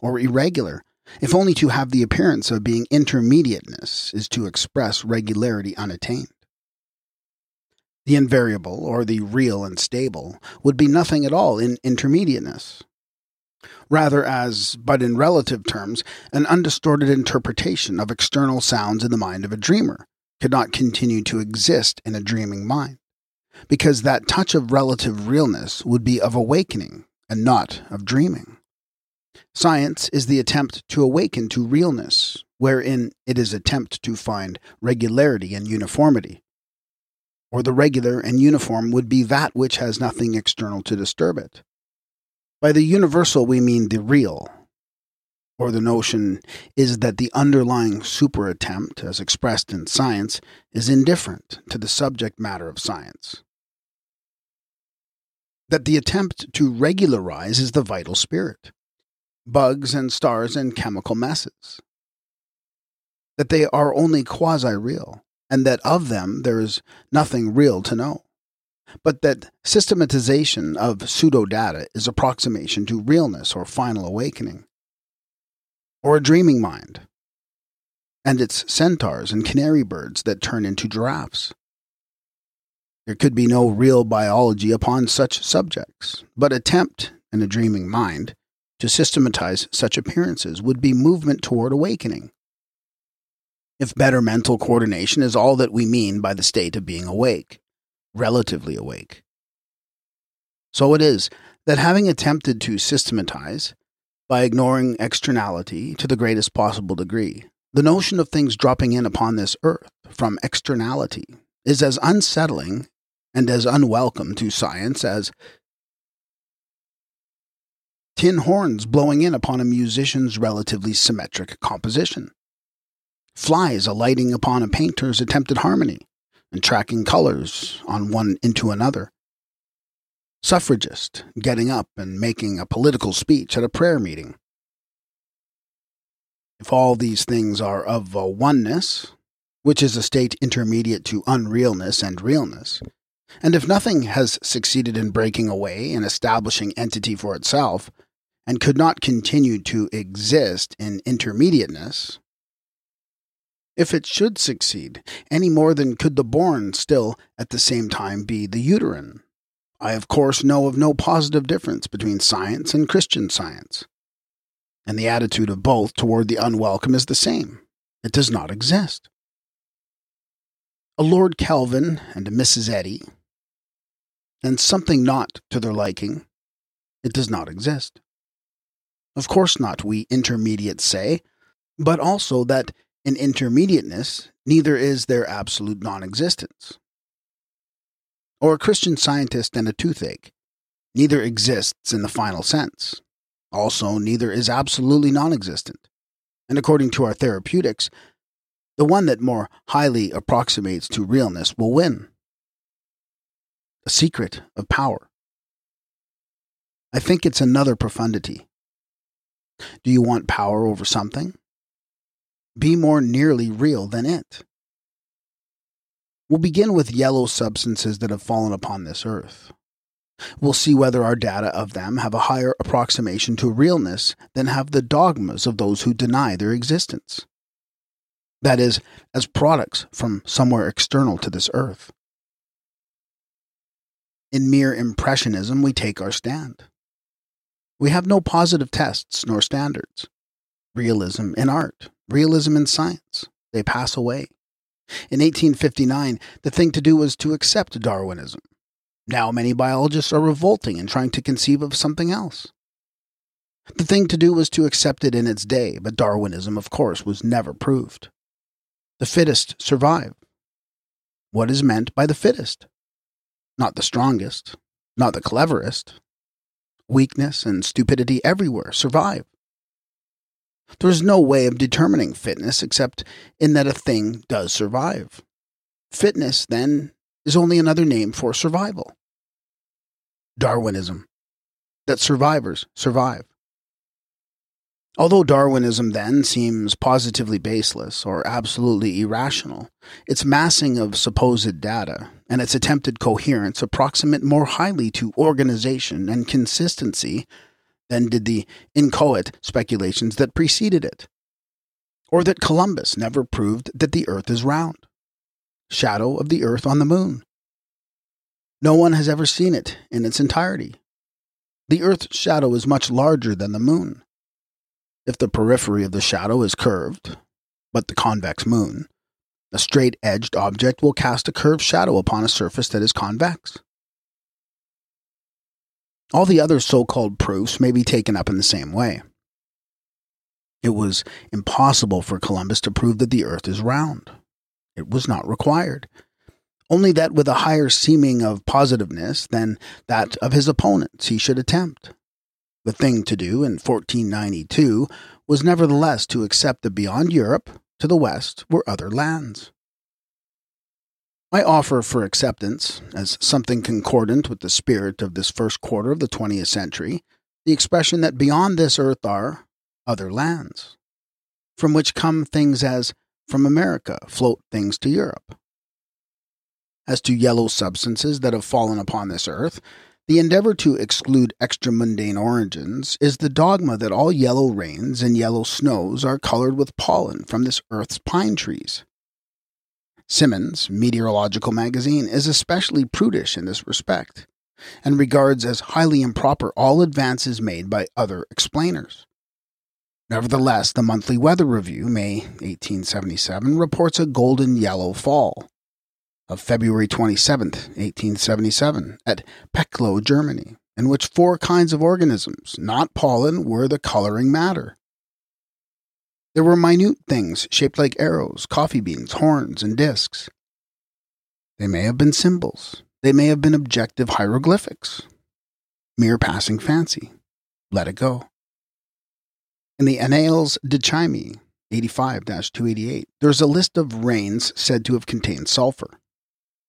or irregular, if only to have the appearance of being intermediateness is to express regularity unattained. The invariable, or the real and stable, would be nothing at all in intermediateness, rather as, but in relative terms, an undistorted interpretation of external sounds in the mind of a dreamer could not continue to exist in a dreaming mind, because that touch of relative realness would be of awakening and not of dreaming. Science is the attempt to awaken to realness, wherein it is attempt to find regularity and uniformity, or the regular and uniform would be that which has nothing external to disturb it. By the universal we mean the real, or the notion is that the underlying super-attempt, as expressed in science, is indifferent to the subject matter of science. That the attempt to regularize is the vital spirit, bugs and stars and chemical messes. That they are only quasi-real, and that of them there is nothing real to know. But that systematization of pseudo-data is approximation to realness or final awakening, or a dreaming mind, and its centaurs and canary birds that turn into giraffes. There could be no real biology upon such subjects, but attempt, in a dreaming mind, to systematize such appearances would be movement toward awakening, if better mental coordination is all that we mean by the state of being awake. Relatively awake. So it is that having attempted to systematize, by ignoring externality to the greatest possible degree, the notion of things dropping in upon this earth from externality is as unsettling and as unwelcome to science as tin horns blowing in upon a musician's relatively symmetric composition, flies alighting upon a painter's attempted harmony, and tracking colors on one into another. Suffragist getting up and making a political speech at a prayer meeting. If all these things are of a oneness, which is a state intermediate to unrealness and realness, and if nothing has succeeded in breaking away and establishing entity for itself, and could not continue to exist in intermediateness, if it should succeed, any more than could the born still at the same time be the uterine. I of course know of no positive difference between science and Christian science, and the attitude of both toward the unwelcome is the same. It does not exist. A Lord Kelvin and a Mrs. Eddy, and something not to their liking, it does not exist. Of course not, we intermediates say, but also that in intermediateness, neither is there absolute non-existence. Or a Christian scientist and a toothache, neither exists in the final sense. Also, neither is absolutely non-existent. And according to our therapeutics, the one that more highly approximates to realness will win. A secret of power. I think it's another profundity. Do you want power over something? Be more nearly real than it. We'll begin with yellow substances that have fallen upon this earth. We'll see whether our data of them have a higher approximation to realness than have the dogmas of those who deny their existence. That is, as products from somewhere external to this earth. In mere impressionism, we take our stand. We have no positive tests nor standards. Realism in art. Realism and science, they pass away. In 1859, the thing to do was to accept Darwinism. Now many biologists are revolting and trying to conceive of something else. The thing to do was to accept it in its day, but Darwinism, of course, was never proved. The fittest survive. What is meant by the fittest? Not the strongest, not the cleverest. Weakness and stupidity everywhere survive. There is no way of determining fitness except in that a thing does survive. Fitness, then, is only another name for survival. Darwinism. That survivors survive. Although Darwinism, then, seems positively baseless or absolutely irrational, its massing of supposed data and its attempted coherence approximate more highly to organization and consistency than did the inchoate speculations that preceded it, or that Columbus never proved that the earth is round. Shadow of the earth on the moon. No one has ever seen it in its entirety. The earth's shadow is much larger than the moon. If the periphery of the shadow is curved, but the convex moon, a straight-edged object will cast a curved shadow upon a surface that is convex. All the other so-called proofs may be taken up in the same way. It was impossible for Columbus to prove that the earth is round. It was not required. Only that with a higher seeming of positiveness than that of his opponents he should attempt. The thing to do in 1492 was nevertheless to accept that beyond Europe, to the west, were other lands. My offer for acceptance, as something concordant with the spirit of this first quarter of the 20th century, the expression that beyond this earth are other lands, from which come things as from America, float things to Europe. As to yellow substances that have fallen upon this earth, the endeavor to exclude extra-mundane origins is the dogma that all yellow rains and yellow snows are colored with pollen from this earth's pine trees. Simmons, Meteorological Magazine, is especially prudish in this respect, and regards as highly improper all advances made by other explainers. Nevertheless, the Monthly Weather Review, May 1877, reports a golden yellow fall of February 27, 1877, at Pekloh, Germany, in which four kinds of organisms, not pollen, were the coloring matter. There were minute things shaped like arrows, coffee beans, horns, and discs. They may have been symbols. They may have been objective hieroglyphics. Mere passing fancy. Let it go. In the Annales de Chimie, 85-288, there's a list of rains said to have contained sulfur.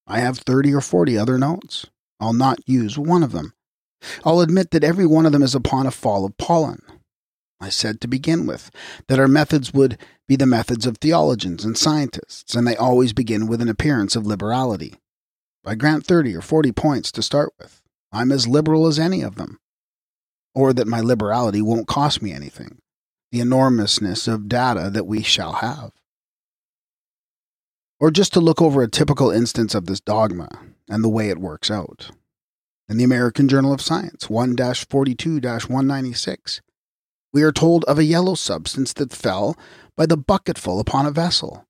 I have 30 or 40 other notes. I'll not use one of them. I'll admit that every one of them is upon a fall of pollen. I said to begin with that our methods would be the methods of theologians and scientists, and they always begin with an appearance of liberality. I grant 30 or 40 points to start with. I'm as liberal as any of them. Or that my liberality won't cost me anything. The enormousness of data that we shall have. Or just to look over a typical instance of this dogma and the way it works out. In the American Journal of Science, 1-42-196, we are told of a yellow substance that fell by the bucketful upon a vessel,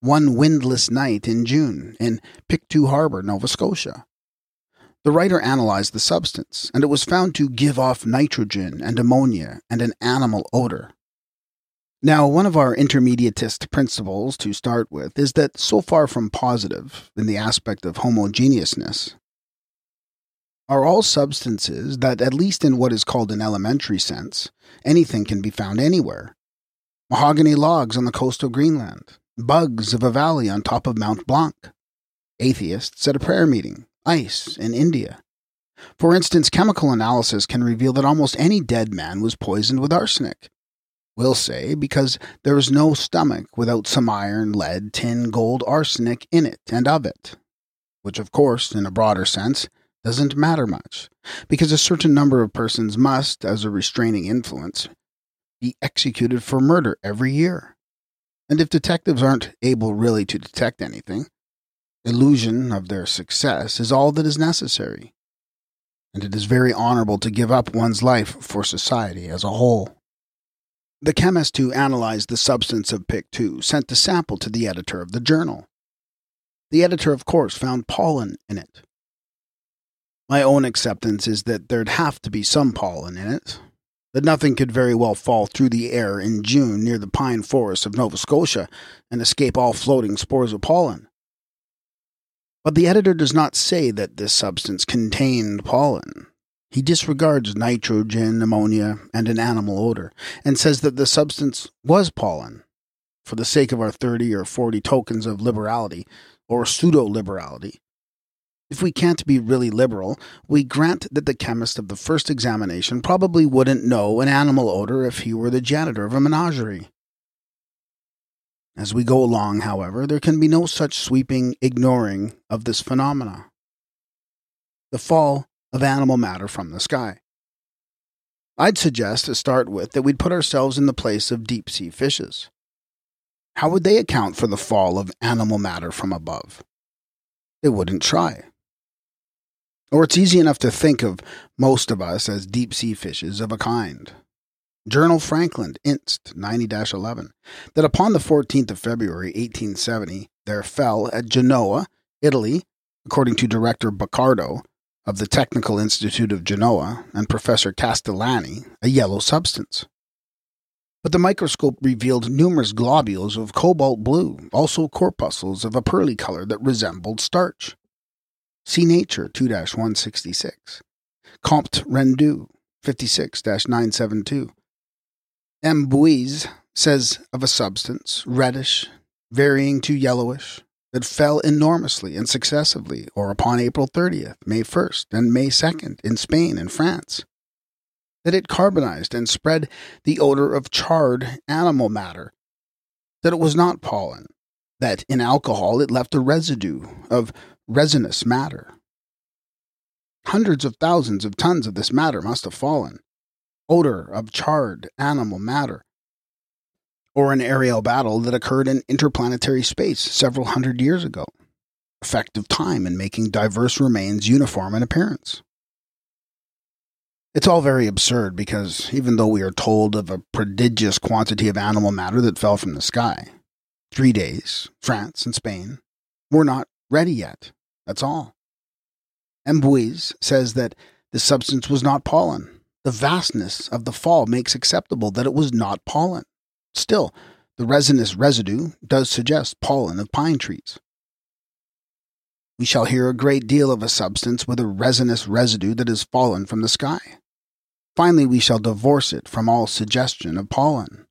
one windless night in June in Pictou Harbor, Nova Scotia. The writer analyzed the substance, and it was found to give off nitrogen and ammonia and an animal odor. Now, one of our intermediatist principles to start with is that so far from positive, in the aspect of homogeneousness, are all substances that, at least in what is called an elementary sense, anything can be found anywhere. Mahogany logs on the coast of Greenland, bugs of a valley on top of Mount Blanc, atheists at a prayer meeting, ice in India. For instance, chemical analysis can reveal that almost any dead man was poisoned with arsenic. We'll say, because there is no stomach without some iron, lead, tin, gold, arsenic in it and of it. Which, of course, in a broader sense, doesn't matter much, because a certain number of persons must, as a restraining influence, be executed for murder every year. And if detectives aren't able really to detect anything, illusion of their success is all that is necessary, and it is very honorable to give up one's life for society as a whole. The chemist who analyzed the substance of Pictou sent the sample to the editor of the journal. The editor, of course, found pollen in it. My own acceptance is that there'd have to be some pollen in it, that nothing could very well fall through the air in June near the pine forests of Nova Scotia and escape all floating spores of pollen. But the editor does not say that this substance contained pollen. He disregards nitrogen, ammonia, and an animal odor, and says that the substance was pollen. For the sake of our 30 or 40 tokens of liberality, or pseudo-liberality. If we can't be really liberal, we grant that the chemist of the first examination probably wouldn't know an animal odor if he were the janitor of a menagerie. As we go along, however, there can be no such sweeping ignoring of this phenomena. The fall of animal matter from the sky. I'd suggest, to start with, that we'd put ourselves in the place of deep-sea fishes. How would they account for the fall of animal matter from above? They wouldn't try. Or it's easy enough to think of most of us as deep-sea fishes of a kind. Journal Franklin, Inst. 90-11, that upon the 14th of February, 1870, there fell at Genoa, Italy, according to Director Boccardo of the Technical Institute of Genoa and Professor Castellani, a yellow substance. But the microscope revealed numerous globules of cobalt blue, also corpuscles of a pearly color that resembled starch. See Nature 2-166, Comte Rendu 56-972. M. Bouisse says of a substance, reddish, varying to yellowish, that fell enormously and successively, or upon April 30th, May 1st, and May 2nd in Spain and France, that it carbonized and spread the odor of charred animal matter, that it was not pollen, that in alcohol it left a residue of resinous matter. Hundreds of thousands of tons of this matter must have fallen, odor of charred animal matter, or an aerial battle that occurred in interplanetary space several hundred years ago, effect of time in making diverse remains uniform in appearance. It's all very absurd because even though we are told of a prodigious quantity of animal matter that fell from the sky, 3 days, France and Spain, we're not ready yet, that's all. And Buiz says that the substance was not pollen. The vastness of the fall makes acceptable that it was not pollen. Still, the resinous residue does suggest pollen of pine trees. We shall hear a great deal of a substance with a resinous residue that has fallen from the sky. Finally, we shall divorce it from all suggestion of pollen.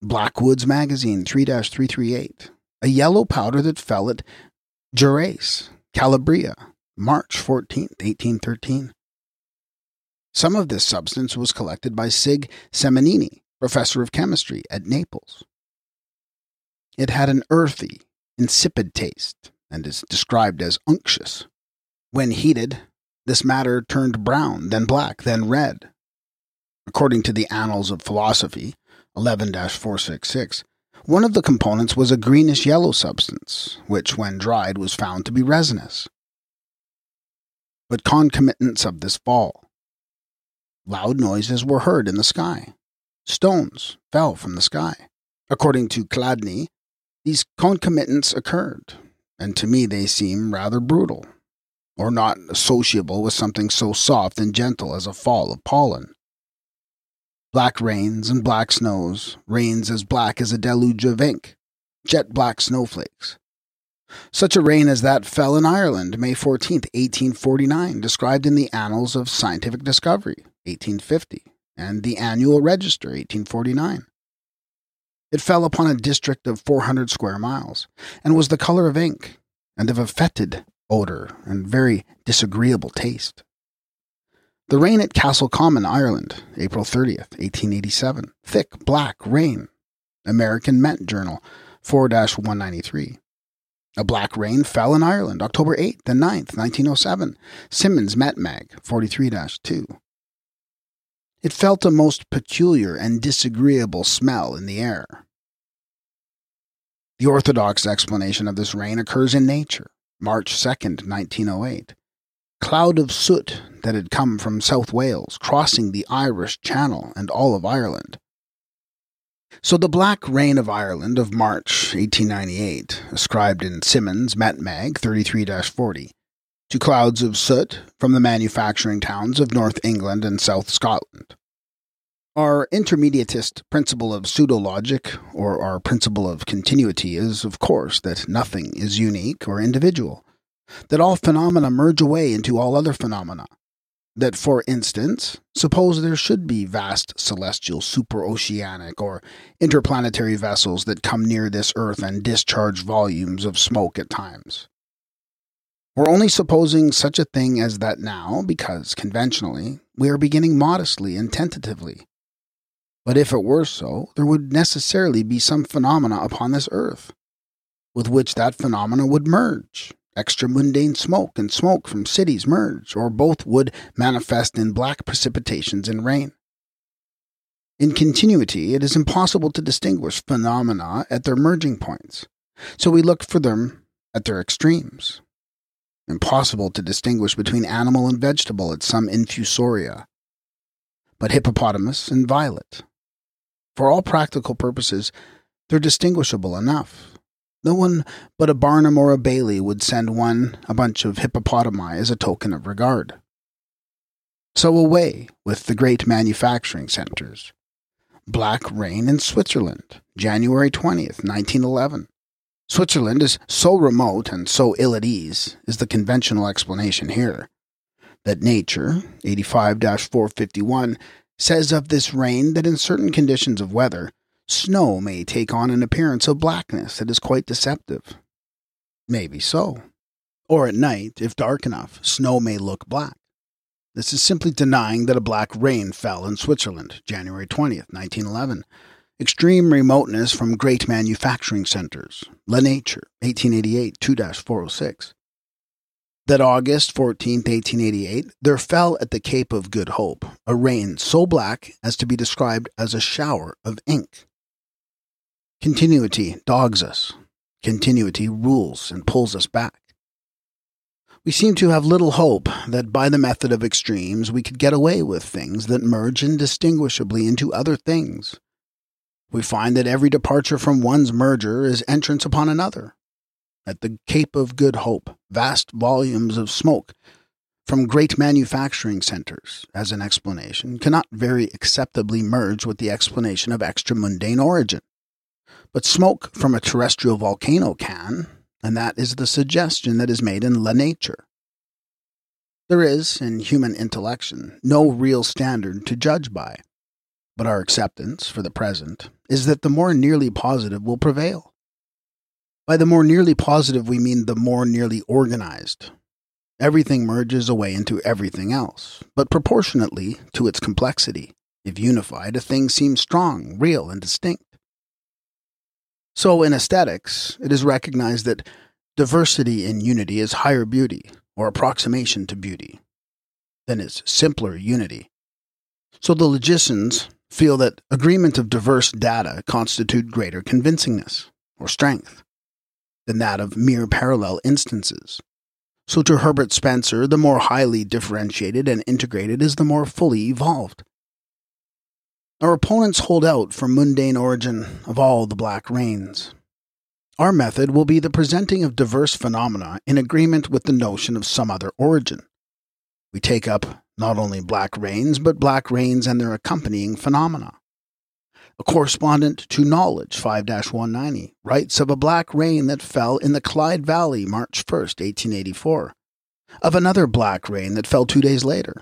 Blackwood's Magazine 3-338, a yellow powder that fell at Gerace, Calabria, March 14, 1813. Some of this substance was collected by Sig Semenini, professor of chemistry at Naples. It had an earthy, insipid taste, and is described as unctuous. When heated, this matter turned brown, then black, then red. According to the Annals of Philosophy, 11-466, one of the components was a greenish-yellow substance, which, when dried, was found to be resinous. But concomitants of this fall. Loud noises were heard in the sky. Stones fell from the sky. According to Kladni, these concomitants occurred, and to me they seem rather brutal, or not associable with something so soft and gentle as a fall of pollen. Black rains and black snows, rains as black as a deluge of ink, jet-black snowflakes. Such a rain as that fell in Ireland, May 14, 1849, described in the Annals of Scientific Discovery, 1850, and the Annual Register, 1849. It fell upon a district of 400 square miles, and was the color of ink, and of a fetid odor and very disagreeable taste. The rain at Castle Common, Ireland, April 30th, 1887. Thick, black rain. American Mint Journal, 4-193. A black rain fell in Ireland, October 8th and 9th, 1907. Simmons Met Mag, 43-2. It felt a most peculiar and disagreeable smell in the air. The orthodox explanation of this rain occurs in Nature, March 2nd, 1908. Cloud of soot that had come from South Wales, crossing the Irish Channel and all of Ireland. So the black rain of Ireland of March 1898, ascribed in Simmons Met Mag 33-40, to clouds of soot from the manufacturing towns of North England and South Scotland. Our intermediatist principle of pseudologic, or our principle of continuity, is, of course, that nothing is unique or individual, that all phenomena merge away into all other phenomena, That, for instance, suppose there should be vast celestial, super-oceanic, or interplanetary vessels that come near this Earth and discharge volumes of smoke at times. We're only supposing such a thing as that now, because, conventionally, we are beginning modestly and tentatively. But if it were so, there would necessarily be some phenomena upon this Earth, with which that phenomena would merge. Extra-mundane smoke and smoke from cities merge, or both would manifest in black precipitations and rain. In continuity, it is impossible to distinguish phenomena at their merging points, so we look for them at their extremes. Impossible to distinguish between animal and vegetable at some infusoria, but hippopotamus and violet. For all practical purposes, they're distinguishable enough. No one but a Barnum or a Bailey would send one a bunch of hippopotami as a token of regard. So away with the great manufacturing centres. Black rain in Switzerland, January 20th, 1911. Switzerland is so remote and so ill at ease, is the conventional explanation here, that Nature, 85-451, says of this rain that in certain conditions of weather, snow may take on an appearance of blackness that is quite deceptive. Maybe so. Or at night, if dark enough, snow may look black. This is simply denying that a black rain fell in Switzerland, January 20th, 1911. Extreme remoteness from great manufacturing centers. La Nature, 1888, 2-406. That August 14th, 1888, there fell at the Cape of Good Hope a rain so black as to be described as a shower of ink. Continuity dogs us. Continuity rules and pulls us back. We seem to have little hope that by the method of extremes we could get away with things that merge indistinguishably into other things. We find that every departure from one's merger is entrance upon another. At the Cape of Good Hope, vast volumes of smoke from great manufacturing centers, as an explanation, cannot very acceptably merge with the explanation of extra-mundane origin. But smoke from a terrestrial volcano can, and that is the suggestion that is made in La Nature. There is, in human intellection, no real standard to judge by, but our acceptance, for the present, is that the more nearly positive will prevail. By the more nearly positive we mean the more nearly organized. Everything merges away into everything else, but proportionately to its complexity. If unified, a thing seems strong, real, and distinct. So in aesthetics, it is recognized that diversity in unity is higher beauty, or approximation to beauty, than is simpler unity. So the logicians feel that agreement of diverse data constitute greater convincingness, or strength, than that of mere parallel instances. So to Herbert Spencer, the more highly differentiated and integrated is the more fully evolved. Our opponents hold out for mundane origin of all the black rains. Our method will be the presenting of diverse phenomena in agreement with the notion of some other origin. We take up not only black rains, but black rains and their accompanying phenomena. A correspondent to Knowledge, 5-190, writes of a black rain that fell in the Clyde Valley, March 1st, 1884, of another black rain that fell 2 days later.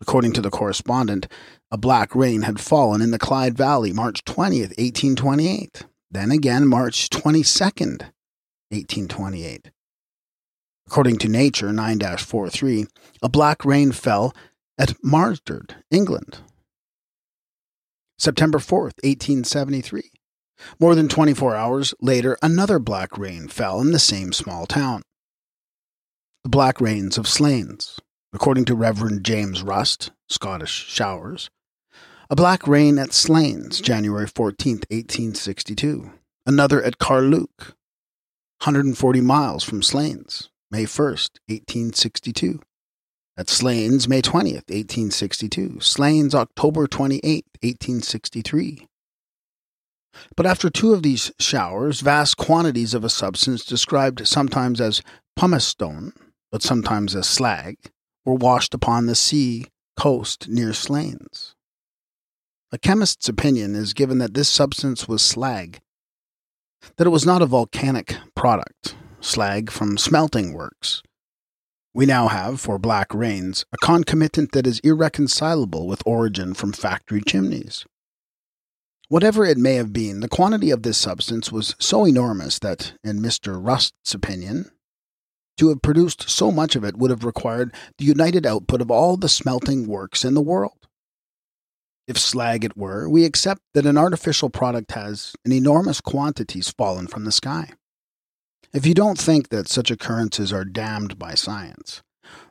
According to the correspondent, a black rain had fallen in the Clyde Valley March 20th, 1828, then again March 22nd, 1828. According to Nature 9-43, a black rain fell at Marsdard, England, September 4th, 1873. More than 24 hours later, another black rain fell in the same small town. The black rains of Slains. According to Reverend James Rust, Scottish Showers, a black rain at Slains, January 14th, 1862. Another at Carluke, 140 miles from Slains, May 1st, 1862. At Slains, May 20th, 1862. Slains, October 28th, 1863. But after two of these showers, vast quantities of a substance described sometimes as pumice stone, but sometimes as slag, were washed upon the sea coast near Slains. A chemist's opinion is given that this substance was slag, that it was not a volcanic product, slag from smelting works, We now have, for black rains, a concomitant that is irreconcilable with origin from factory chimneys. Whatever it may have been, the quantity of this substance was so enormous that, in Mr. Rust's opinion, to have produced so much of it would have required the united output of all the smelting works in the world. If slag it were, we accept that an artificial product has in enormous quantities fallen from the sky. If you don't think that such occurrences are damned by science,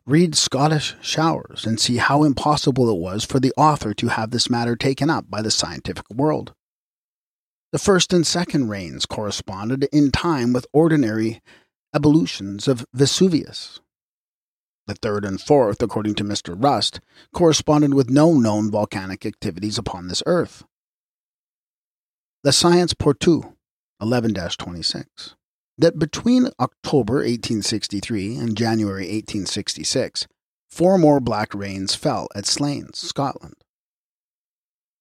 read Scottish Showers and see how impossible it was for the author to have this matter taken up by the scientific world. The first and second rains corresponded in time with ordinary ebullitions of Vesuvius. The third and fourth, according to Mr. Rust, corresponded with no known volcanic activities upon this earth. La Science Portue, 11-26. That between October 1863 and January 1866, 4 more black rains fell at Slains, Scotland.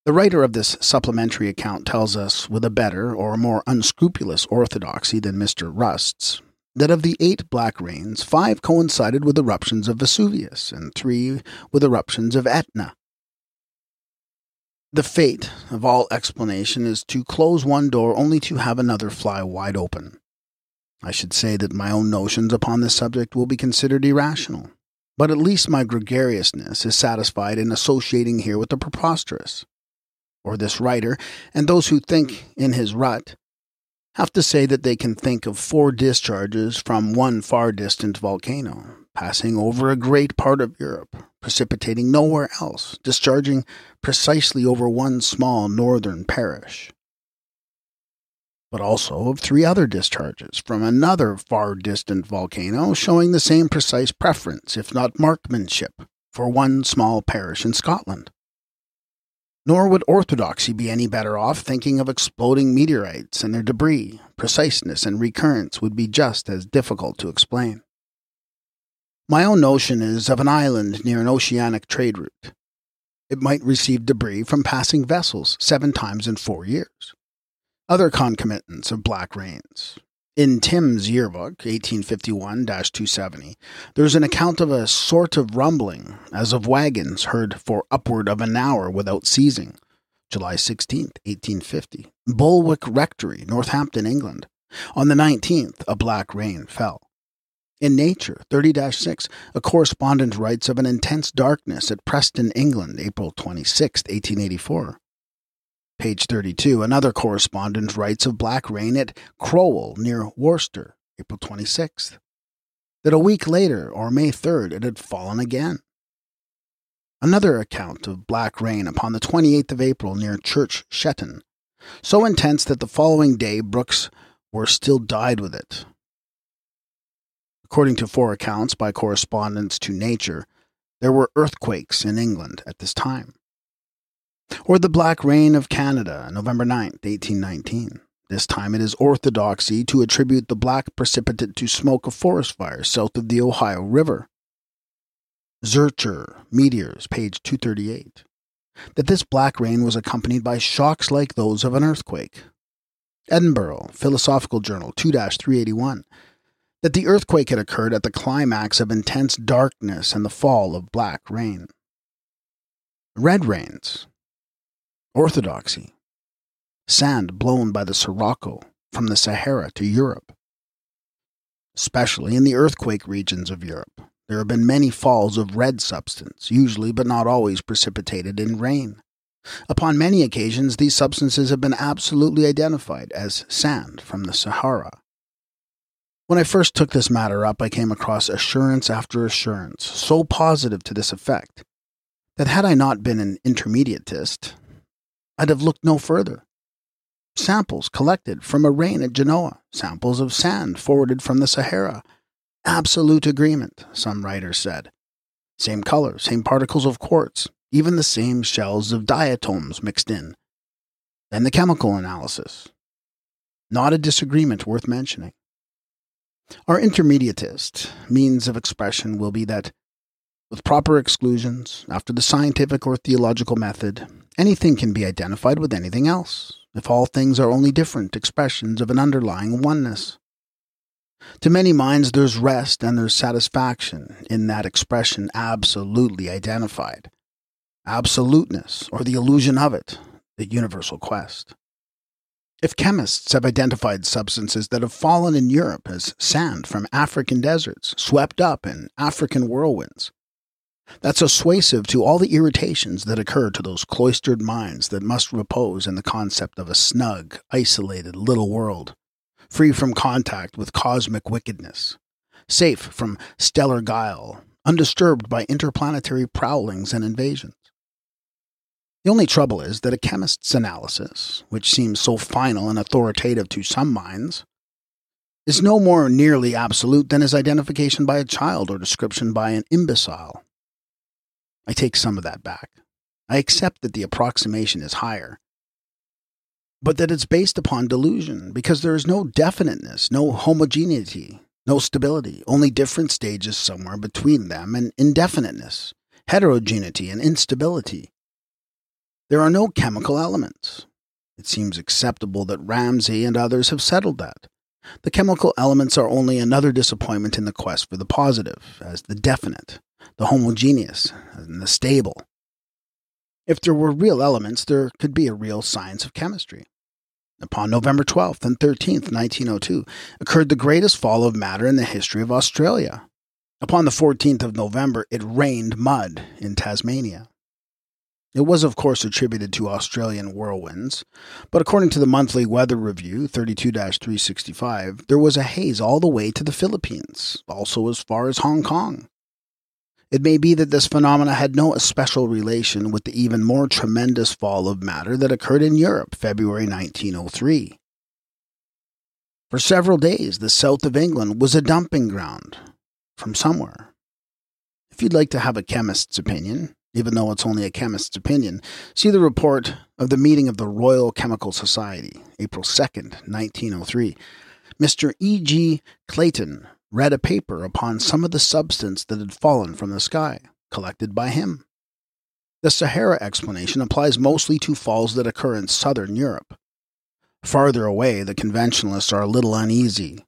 The writer of this supplementary account tells us, with a better or more unscrupulous orthodoxy than Mr. Rust's, that of the 8 black rains, 5 coincided with eruptions of Vesuvius and 3 with eruptions of Aetna. The fate of all explanation is to close one door only to have another fly wide open. I should say that my own notions upon this subject will be considered irrational, but at least my gregariousness is satisfied in associating here with the preposterous. Or this writer, and those who think in his rut, have to say that they can think of 4 discharges from one far distant volcano, passing over a great part of Europe, precipitating nowhere else, discharging precisely over one small northern parish, but also of 3 other discharges from another far-distant volcano showing the same precise preference, if not marksmanship, for one small parish in Scotland. Nor would orthodoxy be any better off thinking of exploding meteorites and their debris. Preciseness and recurrence would be just as difficult to explain. My own notion is of an island near an oceanic trade route. It might receive debris from passing vessels 7 times in 4 years. Other concomitants of black rains. In Tim's yearbook, 1851-270, there is an account of a sort of rumbling, as of wagons heard for upward of an hour without ceasing, July 16, 1850, Bulwick Rectory, Northampton, England. On the 19th, a black rain fell. In Nature, 30-6, a correspondent writes of an intense darkness at Preston, England, April 26, 1884. Page 32, another correspondent writes of black rain at Crowell, near Worcester, April 26th, that a week later, or May 3rd, it had fallen again. Another account of black rain upon the 28th of April near Church Shetton, so intense that the following day brooks were still dyed with it. According to 4 accounts by correspondents to Nature, there were earthquakes in England at this time. Or the black rain of Canada, November 9, 1819. This time it is orthodoxy to attribute the black precipitate to smoke of forest fires south of the Ohio River. Zurcher, Meteors, page 238. That this black rain was accompanied by shocks like those of an earthquake. Edinburgh, Philosophical Journal, 2-381. That the earthquake had occurred at the climax of intense darkness and the fall of black rain. Red rains. Orthodoxy. Sand blown by the Sirocco from the Sahara to Europe. Especially in the earthquake regions of Europe, there have been many falls of red substance, usually but not always precipitated in rain. Upon many occasions, these substances have been absolutely identified as sand from the Sahara. When I first took this matter up, I came across assurance after assurance, so positive to this effect, that had I not been an intermediatist, I'd have looked no further. Samples collected from a rain at Genoa, samples of sand forwarded from the Sahara. Absolute agreement, some writer said. Same color, same particles of quartz, even the same shells of diatoms mixed in. Then the chemical analysis. Not a disagreement worth mentioning. Our intermediatist means of expression will be that, with proper exclusions, after the scientific or theological method, anything can be identified with anything else, if all things are only different expressions of an underlying oneness. To many minds, there's rest and there's satisfaction in that expression absolutely identified. Absoluteness, or the illusion of it, the universal quest. If chemists have identified substances that have fallen in Europe as sand from African deserts, swept up in African whirlwinds, that's assuasive to all the irritations that occur to those cloistered minds that must repose in the concept of a snug, isolated little world, free from contact with cosmic wickedness, safe from stellar guile, undisturbed by interplanetary prowlings and invasions. The only trouble is that a chemist's analysis, which seems so final and authoritative to some minds, is no more nearly absolute than his identification by a child or description by an imbecile. I take some of that back. I accept that the approximation is higher, but that it's based upon delusion, because there is no definiteness, no homogeneity, no stability, only different stages somewhere between them and indefiniteness, heterogeneity and instability. There are no chemical elements. It seems acceptable that Ramsay and others have settled that. The chemical elements are only another disappointment in the quest for the positive, as the definite, the homogeneous, and the stable. If there were real elements, there could be a real science of chemistry. Upon November 12th and 13th, 1902, occurred the greatest fall of matter in the history of Australia. Upon the 14th of November, it rained mud in Tasmania. It was, of course, attributed to Australian whirlwinds, but according to the Monthly Weather Review 32-365, there was a haze all the way to the Philippines, also as far as Hong Kong. It may be that this phenomena had no especial relation with the even more tremendous fall of matter that occurred in Europe, February 1903. For several days, the south of England was a dumping ground from somewhere. If you'd like to have a chemist's opinion, even though it's only a chemist's opinion, see the report of the meeting of the Royal Chemical Society, April 2nd, 1903. Mr. E. G. Clayton read a paper upon some of the substance that had fallen from the sky, collected by him. The Sahara explanation applies mostly to falls that occur in southern Europe. Farther away, the conventionalists are a little uneasy.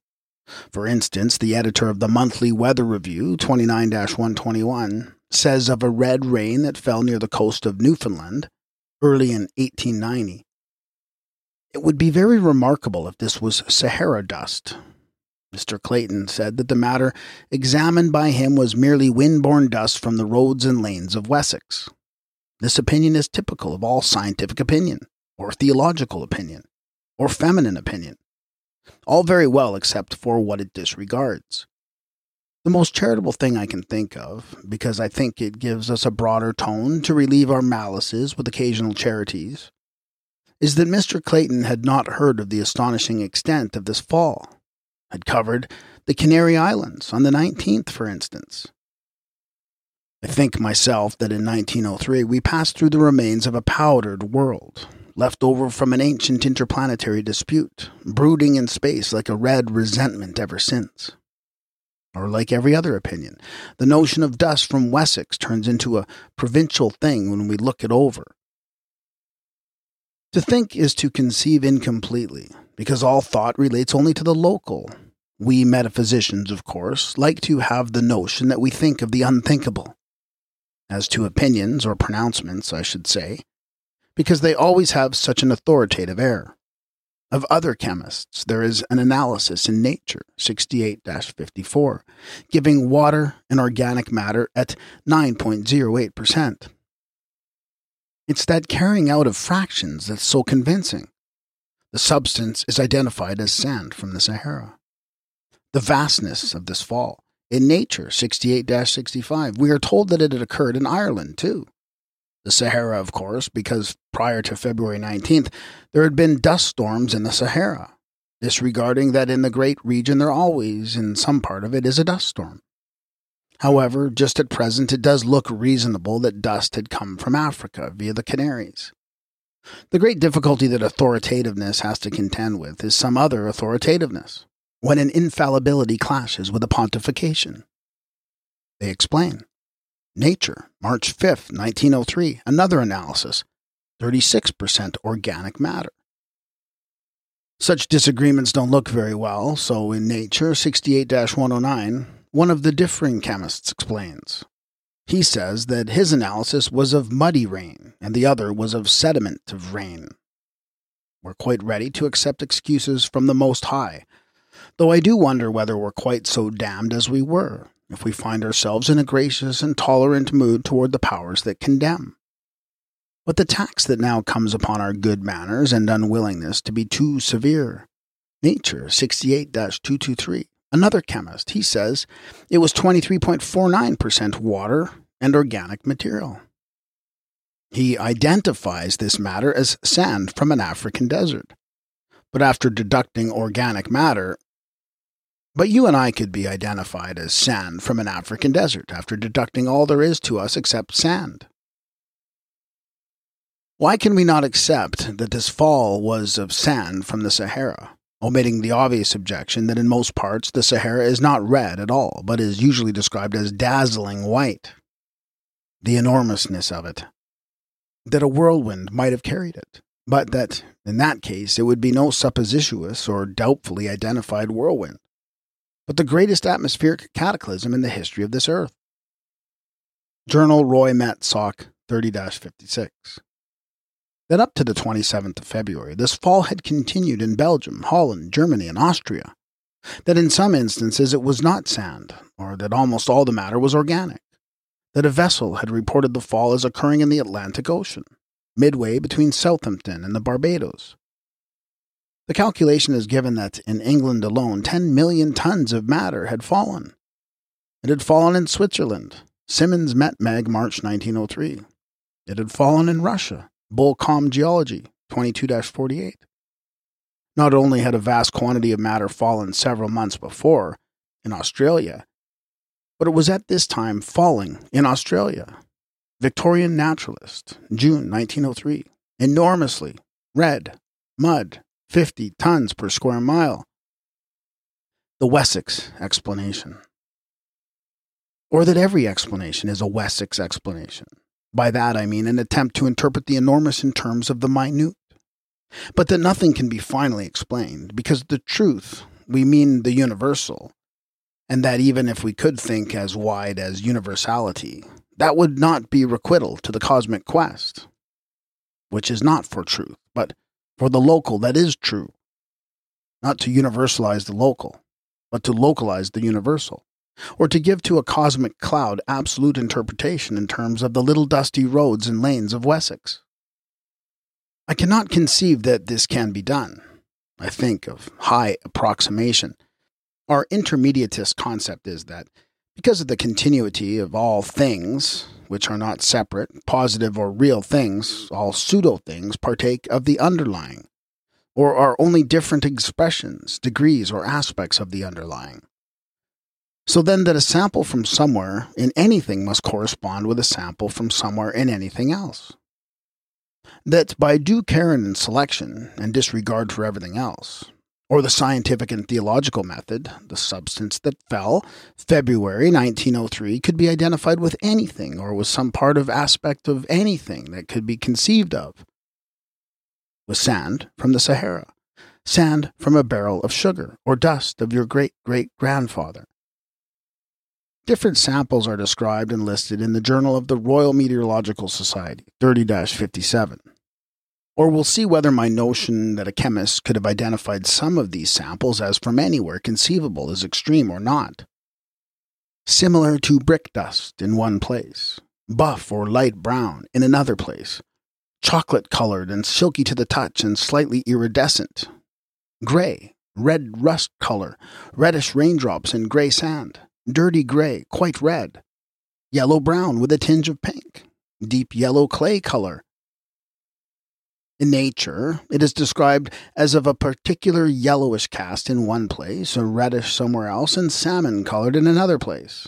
For instance, the editor of the Monthly Weather Review, 29-121, says of a red rain that fell near the coast of Newfoundland early in 1890. It would be very remarkable if this was Sahara dust. Mr. Clayton said that the matter examined by him was merely wind-borne dust from the roads and lanes of Wessex. This opinion is typical of all scientific opinion, or theological opinion, or feminine opinion. All very well except for what it disregards. The most charitable thing I can think of, because I think it gives us a broader tone to relieve our malices with occasional charities, is that Mr. Clayton had not heard of the astonishing extent of this fall, had covered the Canary Islands on the 19th, for instance. I think myself that in 1903 we passed through the remains of a powdered world, left over from an ancient interplanetary dispute, brooding in space like a red resentment ever since. Or like every other opinion, the notion of dust from Wessex turns into a provincial thing when we look it over. To think is to conceive incompletely, because all thought relates only to the local. We metaphysicians, of course, like to have the notion that we think of the unthinkable. As to opinions, or pronouncements, I should say, because they always have such an authoritative air. Of other chemists, there is an analysis in Nature, 68-54, giving water and organic matter at 9.08%. It's that carrying out of fractions that's so convincing. The substance is identified as sand from the Sahara. The vastness of this fall. In Nature, 68-65, we are told that it had occurred in Ireland, too. The Sahara, of course, because prior to February 19th, there had been dust storms in the Sahara, disregarding that in the great region there always, in some part of it, is a dust storm. However, just at present it does look reasonable that dust had come from Africa via the Canaries. The great difficulty that authoritativeness has to contend with is some other authoritativeness, when an infallibility clashes with a pontification. They explain. Nature, March 5th, 1903, another analysis, 36% organic matter. Such disagreements don't look very well, so in Nature 68-109, one of the differing chemists explains. He says that his analysis was of muddy rain, and the other was of sediment of rain. We're quite ready to accept excuses from the Most High, though I do wonder whether we're quite so damned as we were, if we find ourselves in a gracious and tolerant mood toward the powers that condemn. But the tax that now comes upon our good manners and unwillingness to be too severe. Nature 68-223, another chemist, he says it was 23.49% water and organic material. He identifies this matter as sand from an African desert. But after deducting organic matter, but you and I could be identified as sand from an African desert after deducting all there is to us except sand. Why can we not accept that this fall was of sand from the Sahara, omitting the obvious objection that in most parts the Sahara is not red at all, but is usually described as dazzling white? The enormousness of it. That a whirlwind might have carried it, but that, in that case, it would be no supposititious or doubtfully identified whirlwind, but the greatest atmospheric cataclysm in the history of this earth. Journal Roy Met Soc 30-56. That up to the 27th of February, this fall had continued in Belgium, Holland, Germany, and Austria. That in some instances it was not sand, or that almost all the matter was organic. That a vessel had reported the fall as occurring in the Atlantic Ocean, midway between Southampton and the Barbados. The calculation is given that in England alone 10 million tons of matter had fallen. It had fallen in Switzerland, Simmons Met Mag, March 1903. It had fallen in Russia. Bull.com Geology, 22-48. Not only had a vast quantity of matter fallen several months before, in Australia, but it was at this time falling in Australia. Victorian Naturalist, June 1903. Enormously. Red. Mud. 50 tons per square mile. The Wessex explanation. Or that every explanation is a Wessex explanation. By that I mean an attempt to interpret the enormous in terms of the minute. But that nothing can be finally explained, because the truth, we mean the universal, and that even if we could think as wide as universality, that would not be requital to the cosmic quest, which is not for truth, but for the local that is true. Not to universalize the local, but to localize the universal. Or to give to a cosmic cloud absolute interpretation in terms of the little dusty roads and lanes of Wessex. I cannot conceive that this can be done. I think of high approximation. Our intermediatist concept is that, because of the continuity of all things, which are not separate, positive or real things, all pseudo-things partake of the underlying, or are only different expressions, degrees, or aspects of the underlying. So then that a sample from somewhere in anything must correspond with a sample from somewhere in anything else. That by due care and selection, and disregard for everything else, or the scientific and theological method, the substance that fell, February 1903, could be identified with anything or with some part of aspect of anything that could be conceived of. With sand from the Sahara, sand from a barrel of sugar, or dust of your great-great-grandfather. Different samples are described and listed in the Journal of the Royal Meteorological Society, 30-57. Or we'll see whether my notion that a chemist could have identified some of these samples as from anywhere conceivable is extreme or not. Similar to brick dust in one place, buff or light brown in another place, chocolate-colored and silky to the touch and slightly iridescent, gray, red rust color, reddish raindrops in gray sand. Dirty gray, quite red, yellow-brown with a tinge of pink, deep yellow clay color. In Nature, it is described as of a particular yellowish cast in one place, a reddish somewhere else, and salmon-colored in another place.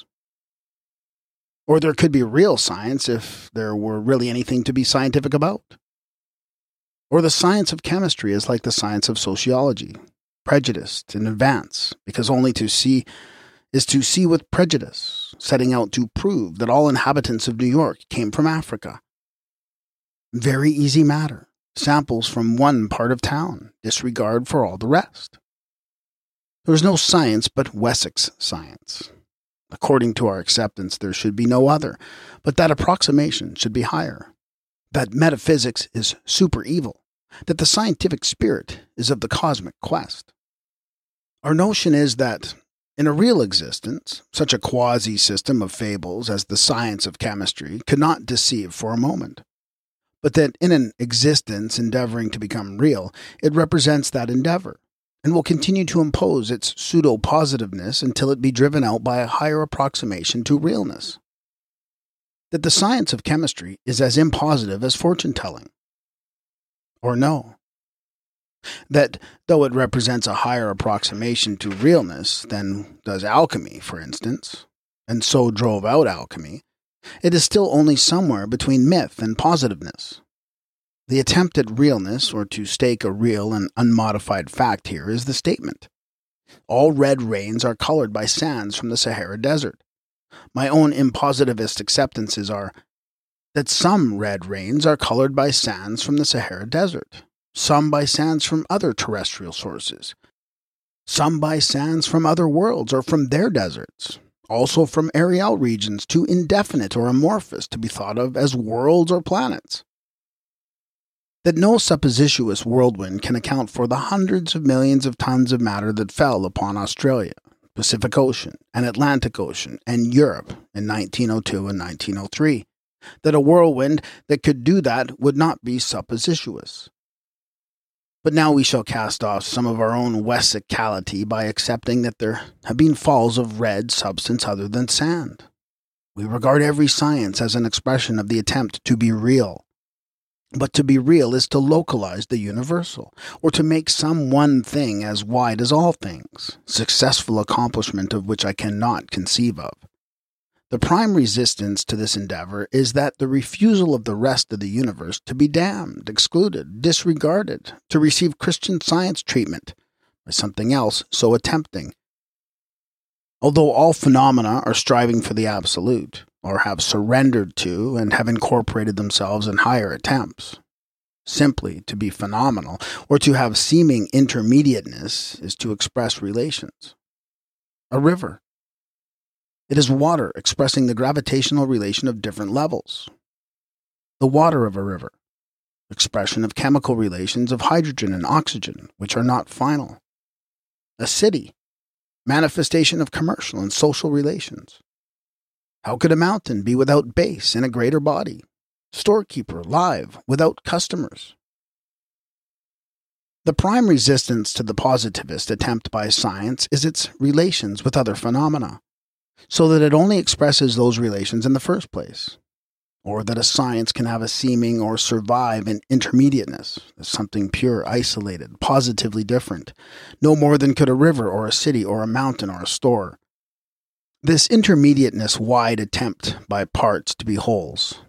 Or there could be real science if there were really anything to be scientific about. Or the science of chemistry is like the science of sociology, prejudiced in advance, because only to see is to see with prejudice, setting out to prove that all inhabitants of New York came from Africa. Very easy matter, samples from one part of town, disregard for all the rest. There was no science but Wessex science. According to our acceptance, there should be no other, but that approximation should be higher, that metaphysics is super evil, that the scientific spirit is of the cosmic quest. Our notion is that, in a real existence, such a quasi-system of fables as the science of chemistry could not deceive for a moment, but that in an existence endeavoring to become real, it represents that endeavor, and will continue to impose its pseudo-positiveness until it be driven out by a higher approximation to realness. That the science of chemistry is as impositive as fortune-telling. Or no. That, though it represents a higher approximation to realness than does alchemy, for instance, and so drove out alchemy, it is still only somewhere between myth and positiveness. The attempt at realness, or to stake a real and unmodified fact here, is the statement. All red rains are colored by sands from the Sahara Desert. My own impositivist acceptances are that some red rains are colored by sands from the Sahara Desert, some by sands from other terrestrial sources, some by sands from other worlds or from their deserts, also from aerial regions too indefinite or amorphous to be thought of as worlds or planets. That no supposititious whirlwind can account for the hundreds of millions of tons of matter that fell upon Australia, Pacific Ocean, and Atlantic Ocean, and Europe in 1902 and 1903. That a whirlwind that could do that would not be supposititious. But now we shall cast off some of our own Wessicality by accepting that there have been falls of red substance other than sand. We regard every science as an expression of the attempt to be real. But to be real is to localize the universal, or to make some one thing as wide as all things, successful accomplishment of which I cannot conceive of. The prime resistance to this endeavor is that the refusal of the rest of the universe to be damned, excluded, disregarded, to receive Christian Science treatment by something else so attempting. Although all phenomena are striving for the absolute, or have surrendered to and have incorporated themselves in higher attempts. Simply to be phenomenal, or to have seeming intermediateness, is to express relations. A river. It is water expressing the gravitational relation of different levels. The water of a river. Expression of chemical relations of hydrogen and oxygen, which are not final. A city. Manifestation of commercial and social relations. How could a mountain be without base in a greater body? Storekeeper, live, without customers. The prime resistance to the positivist attempt by science is its relations with other phenomena, so that it only expresses those relations in the first place, or that a science can have a seeming or survive in intermediateness, as something pure, isolated, positively different, no more than could a river or a city or a mountain or a store. This intermediateness-wide attempt by parts to be wholes,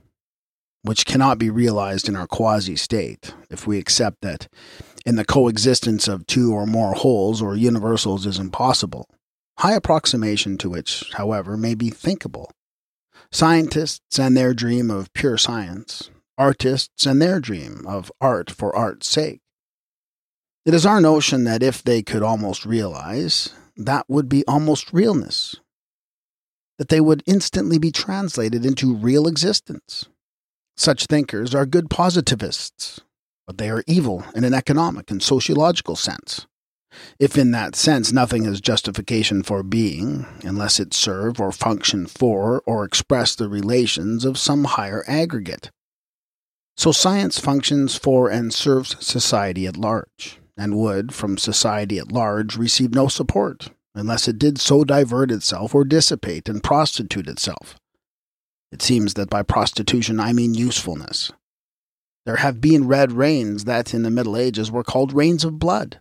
which cannot be realized in our quasi-state, if we accept that in the coexistence of two or more wholes or universals is impossible, high approximation to which, however, may be thinkable. Scientists and their dream of pure science, artists and their dream of art for art's sake. It is our notion that if they could almost realize, that would be almost realness. That they would instantly be translated into real existence. Such thinkers are good positivists, but they are evil in an economic and sociological sense, if in that sense nothing has justification for being, unless it serve or function for or express the relations of some higher aggregate. So science functions for and serves society at large, and would, from society at large, receive no support, unless it did so divert itself or dissipate and prostitute itself. It seems that by prostitution I mean usefulness. There have been red rains that in the Middle Ages were called rains of blood.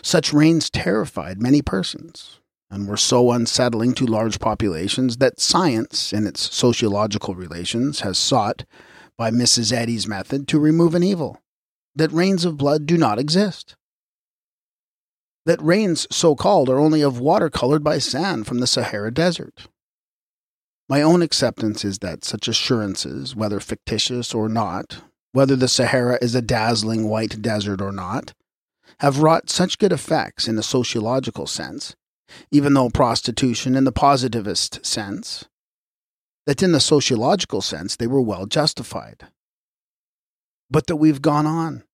Such rains terrified many persons, and were so unsettling to large populations that science, in its sociological relations, has sought, by Mrs. Eddy's method, to remove an evil, that rains of blood do not exist. That rains so-called are only of water colored by sand from the Sahara Desert. My own acceptance is that such assurances, whether fictitious or not, whether the Sahara is a dazzling white desert or not, have wrought such good effects in a sociological sense, even though prostitution in the positivist sense, that in the sociological sense they were well justified. But that we've gone on,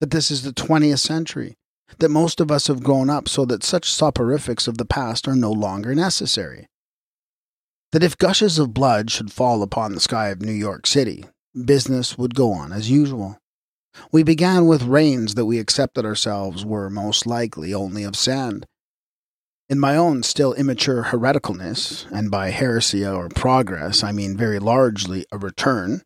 that this is the 20th century, that most of us have grown up so that such soporifics of the past are no longer necessary. That if gushes of blood should fall upon the sky of New York City, business would go on as usual. We began with rains that we accepted ourselves were most likely only of sand. In my own still immature hereticalness, and by heresia or progress I mean very largely a return,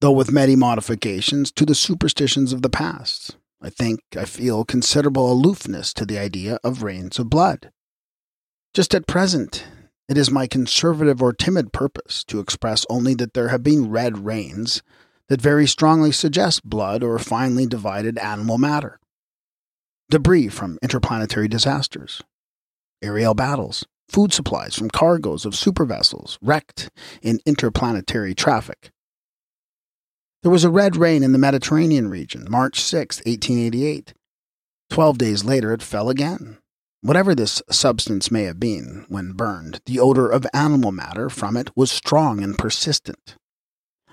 though with many modifications, to the superstitions of the past, I think I feel considerable aloofness to the idea of rains of blood. Just at present, it is my conservative or timid purpose to express only that there have been red rains that very strongly suggest blood or finely divided animal matter, debris from interplanetary disasters, aerial battles, food supplies from cargoes of supervessels wrecked in interplanetary traffic. There was a red rain in the Mediterranean region, March 6, 1888. 12 days later it fell again. Whatever this substance may have been, when burned, the odor of animal matter from it was strong and persistent.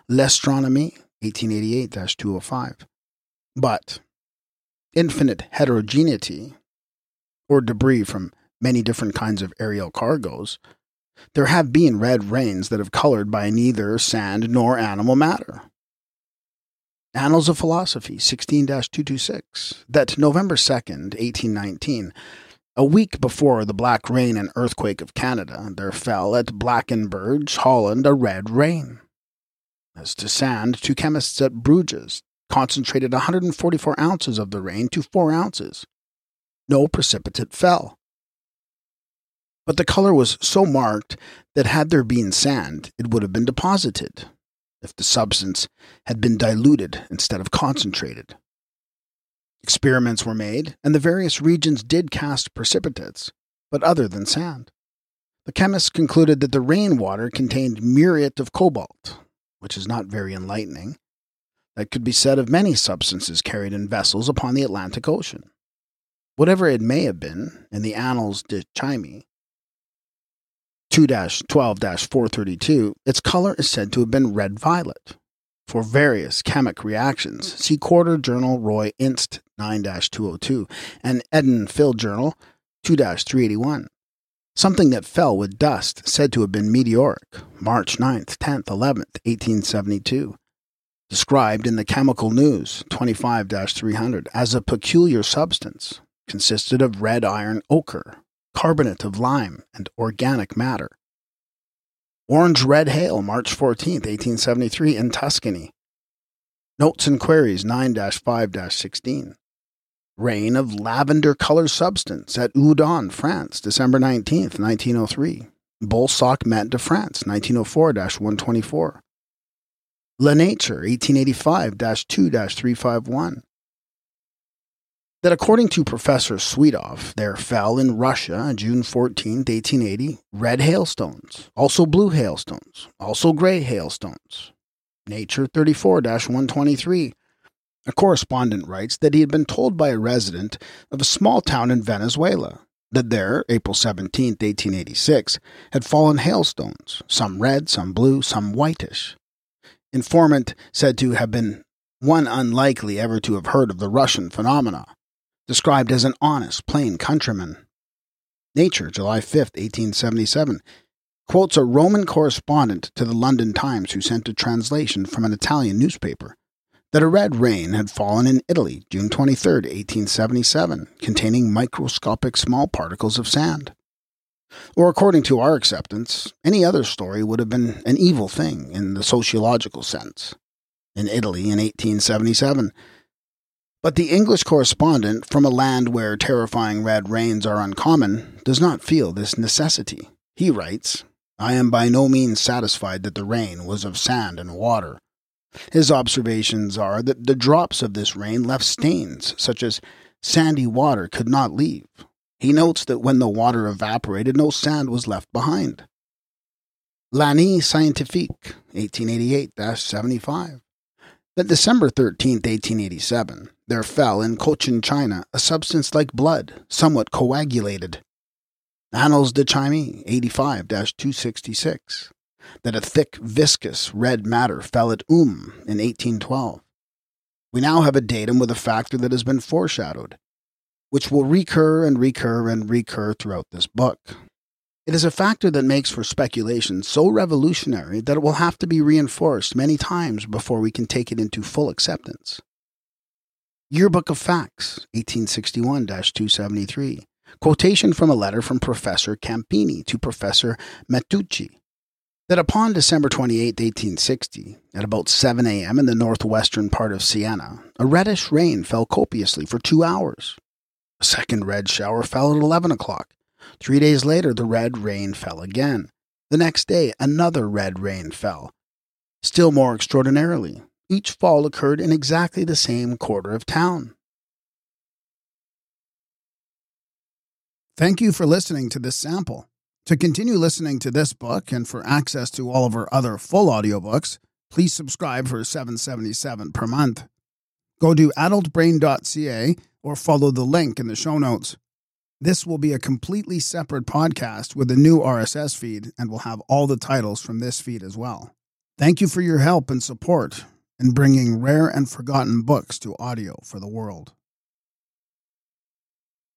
L'Astronomie, 1888-205. But infinite heterogeneity, or debris from many different kinds of aerial cargoes, there have been red rains that have colored by neither sand nor animal matter. Annals of Philosophy, 16-226, that November 2nd, 1819, a week before the black rain and earthquake of Canada, there fell at Blankenberge, Holland, a red rain. As to sand, two chemists at Bruges concentrated 144 ounces of the rain to 4 ounces. No precipitate fell. But the color was so marked that had there been sand, it would have been deposited, if the substance had been diluted instead of concentrated. Experiments were made, and the various regions did cast precipitates, but other than sand. The chemists concluded that the rainwater contained muriate of cobalt, which is not very enlightening, that could be said of many substances carried in vessels upon the Atlantic Ocean. Whatever it may have been, in the Annales de Chimie, 2-12-432, its color is said to have been red-violet. For various chemic reactions, see Quarter Journal Roy Inst 9-202 and Eden Phil Journal 2-381. Something that fell with dust said to have been meteoric, March 9th, 10th, 11th, 1872. Described in the Chemical News 25-300 as a peculiar substance, consisted of red iron ochre, carbonate of lime, and organic matter. Orange red hail, March 14, 1873, in Tuscany. Notes and Queries 9-5-16. Rain of lavender-color substance at Oudon, France, December 19, 1903. Bolsoc Met de France, 1904-124. La Nature, 1885-2-351. That according to Professor Sweetoff, there fell in Russia, June 14, 1880, red hailstones, also blue hailstones, also gray hailstones. Nature 34-123. A correspondent writes that he had been told by a resident of a small town in Venezuela that there, April 17, 1886, had fallen hailstones, some red, some blue, some whitish. Informant said to have been one unlikely ever to have heard of the Russian phenomena, described as an honest, plain countryman. Nature, July 5, 1877, quotes a Roman correspondent to the London Times who sent a translation from an Italian newspaper that a red rain had fallen in Italy, June 23, 1877, containing microscopic small particles of sand. Or, according to our acceptance, any other story would have been an evil thing in the sociological sense, in Italy in 1877. But the English correspondent, from a land where terrifying red rains are uncommon, does not feel this necessity. He writes, "I am by no means satisfied that the rain was of sand and water. His observations are that the drops of this rain left stains, such as sandy water could not leave. He notes that when the water evaporated, no sand was left behind." L'Année Scientifique, 1888-75. that December 13, 1887, there fell in Cochin China a substance like blood, somewhat coagulated. Annals de Chimie, 85-266, that a thick, viscous, red matter fell at in 1812. We now have a datum with a factor that has been foreshadowed, which will recur and recur and recur throughout this book. It is a factor that makes for speculation so revolutionary that it will have to be reinforced many times before we can take it into full acceptance. Yearbook of Facts, 1861-273, quotation from a letter from Professor Campini to Professor Mattucci, that upon December 28, 1860, at about 7 a.m. in the northwestern part of Siena, a reddish rain fell copiously for 2 hours. A second red shower fell at 11 o'clock. 3 days later, the red rain fell again. The next day, another red rain fell. Still more extraordinarily, each fall occurred in exactly the same quarter of town. Thank you for listening to this sample. To continue listening to this book and for access to all of our other full audiobooks, please subscribe for $7.77 per month. Go to adultbrain.ca or follow the link in the show notes. This will be a completely separate podcast with a new RSS feed, and will have all the titles from this feed as well. Thank you for your help and support in bringing rare and forgotten books to audio for the world.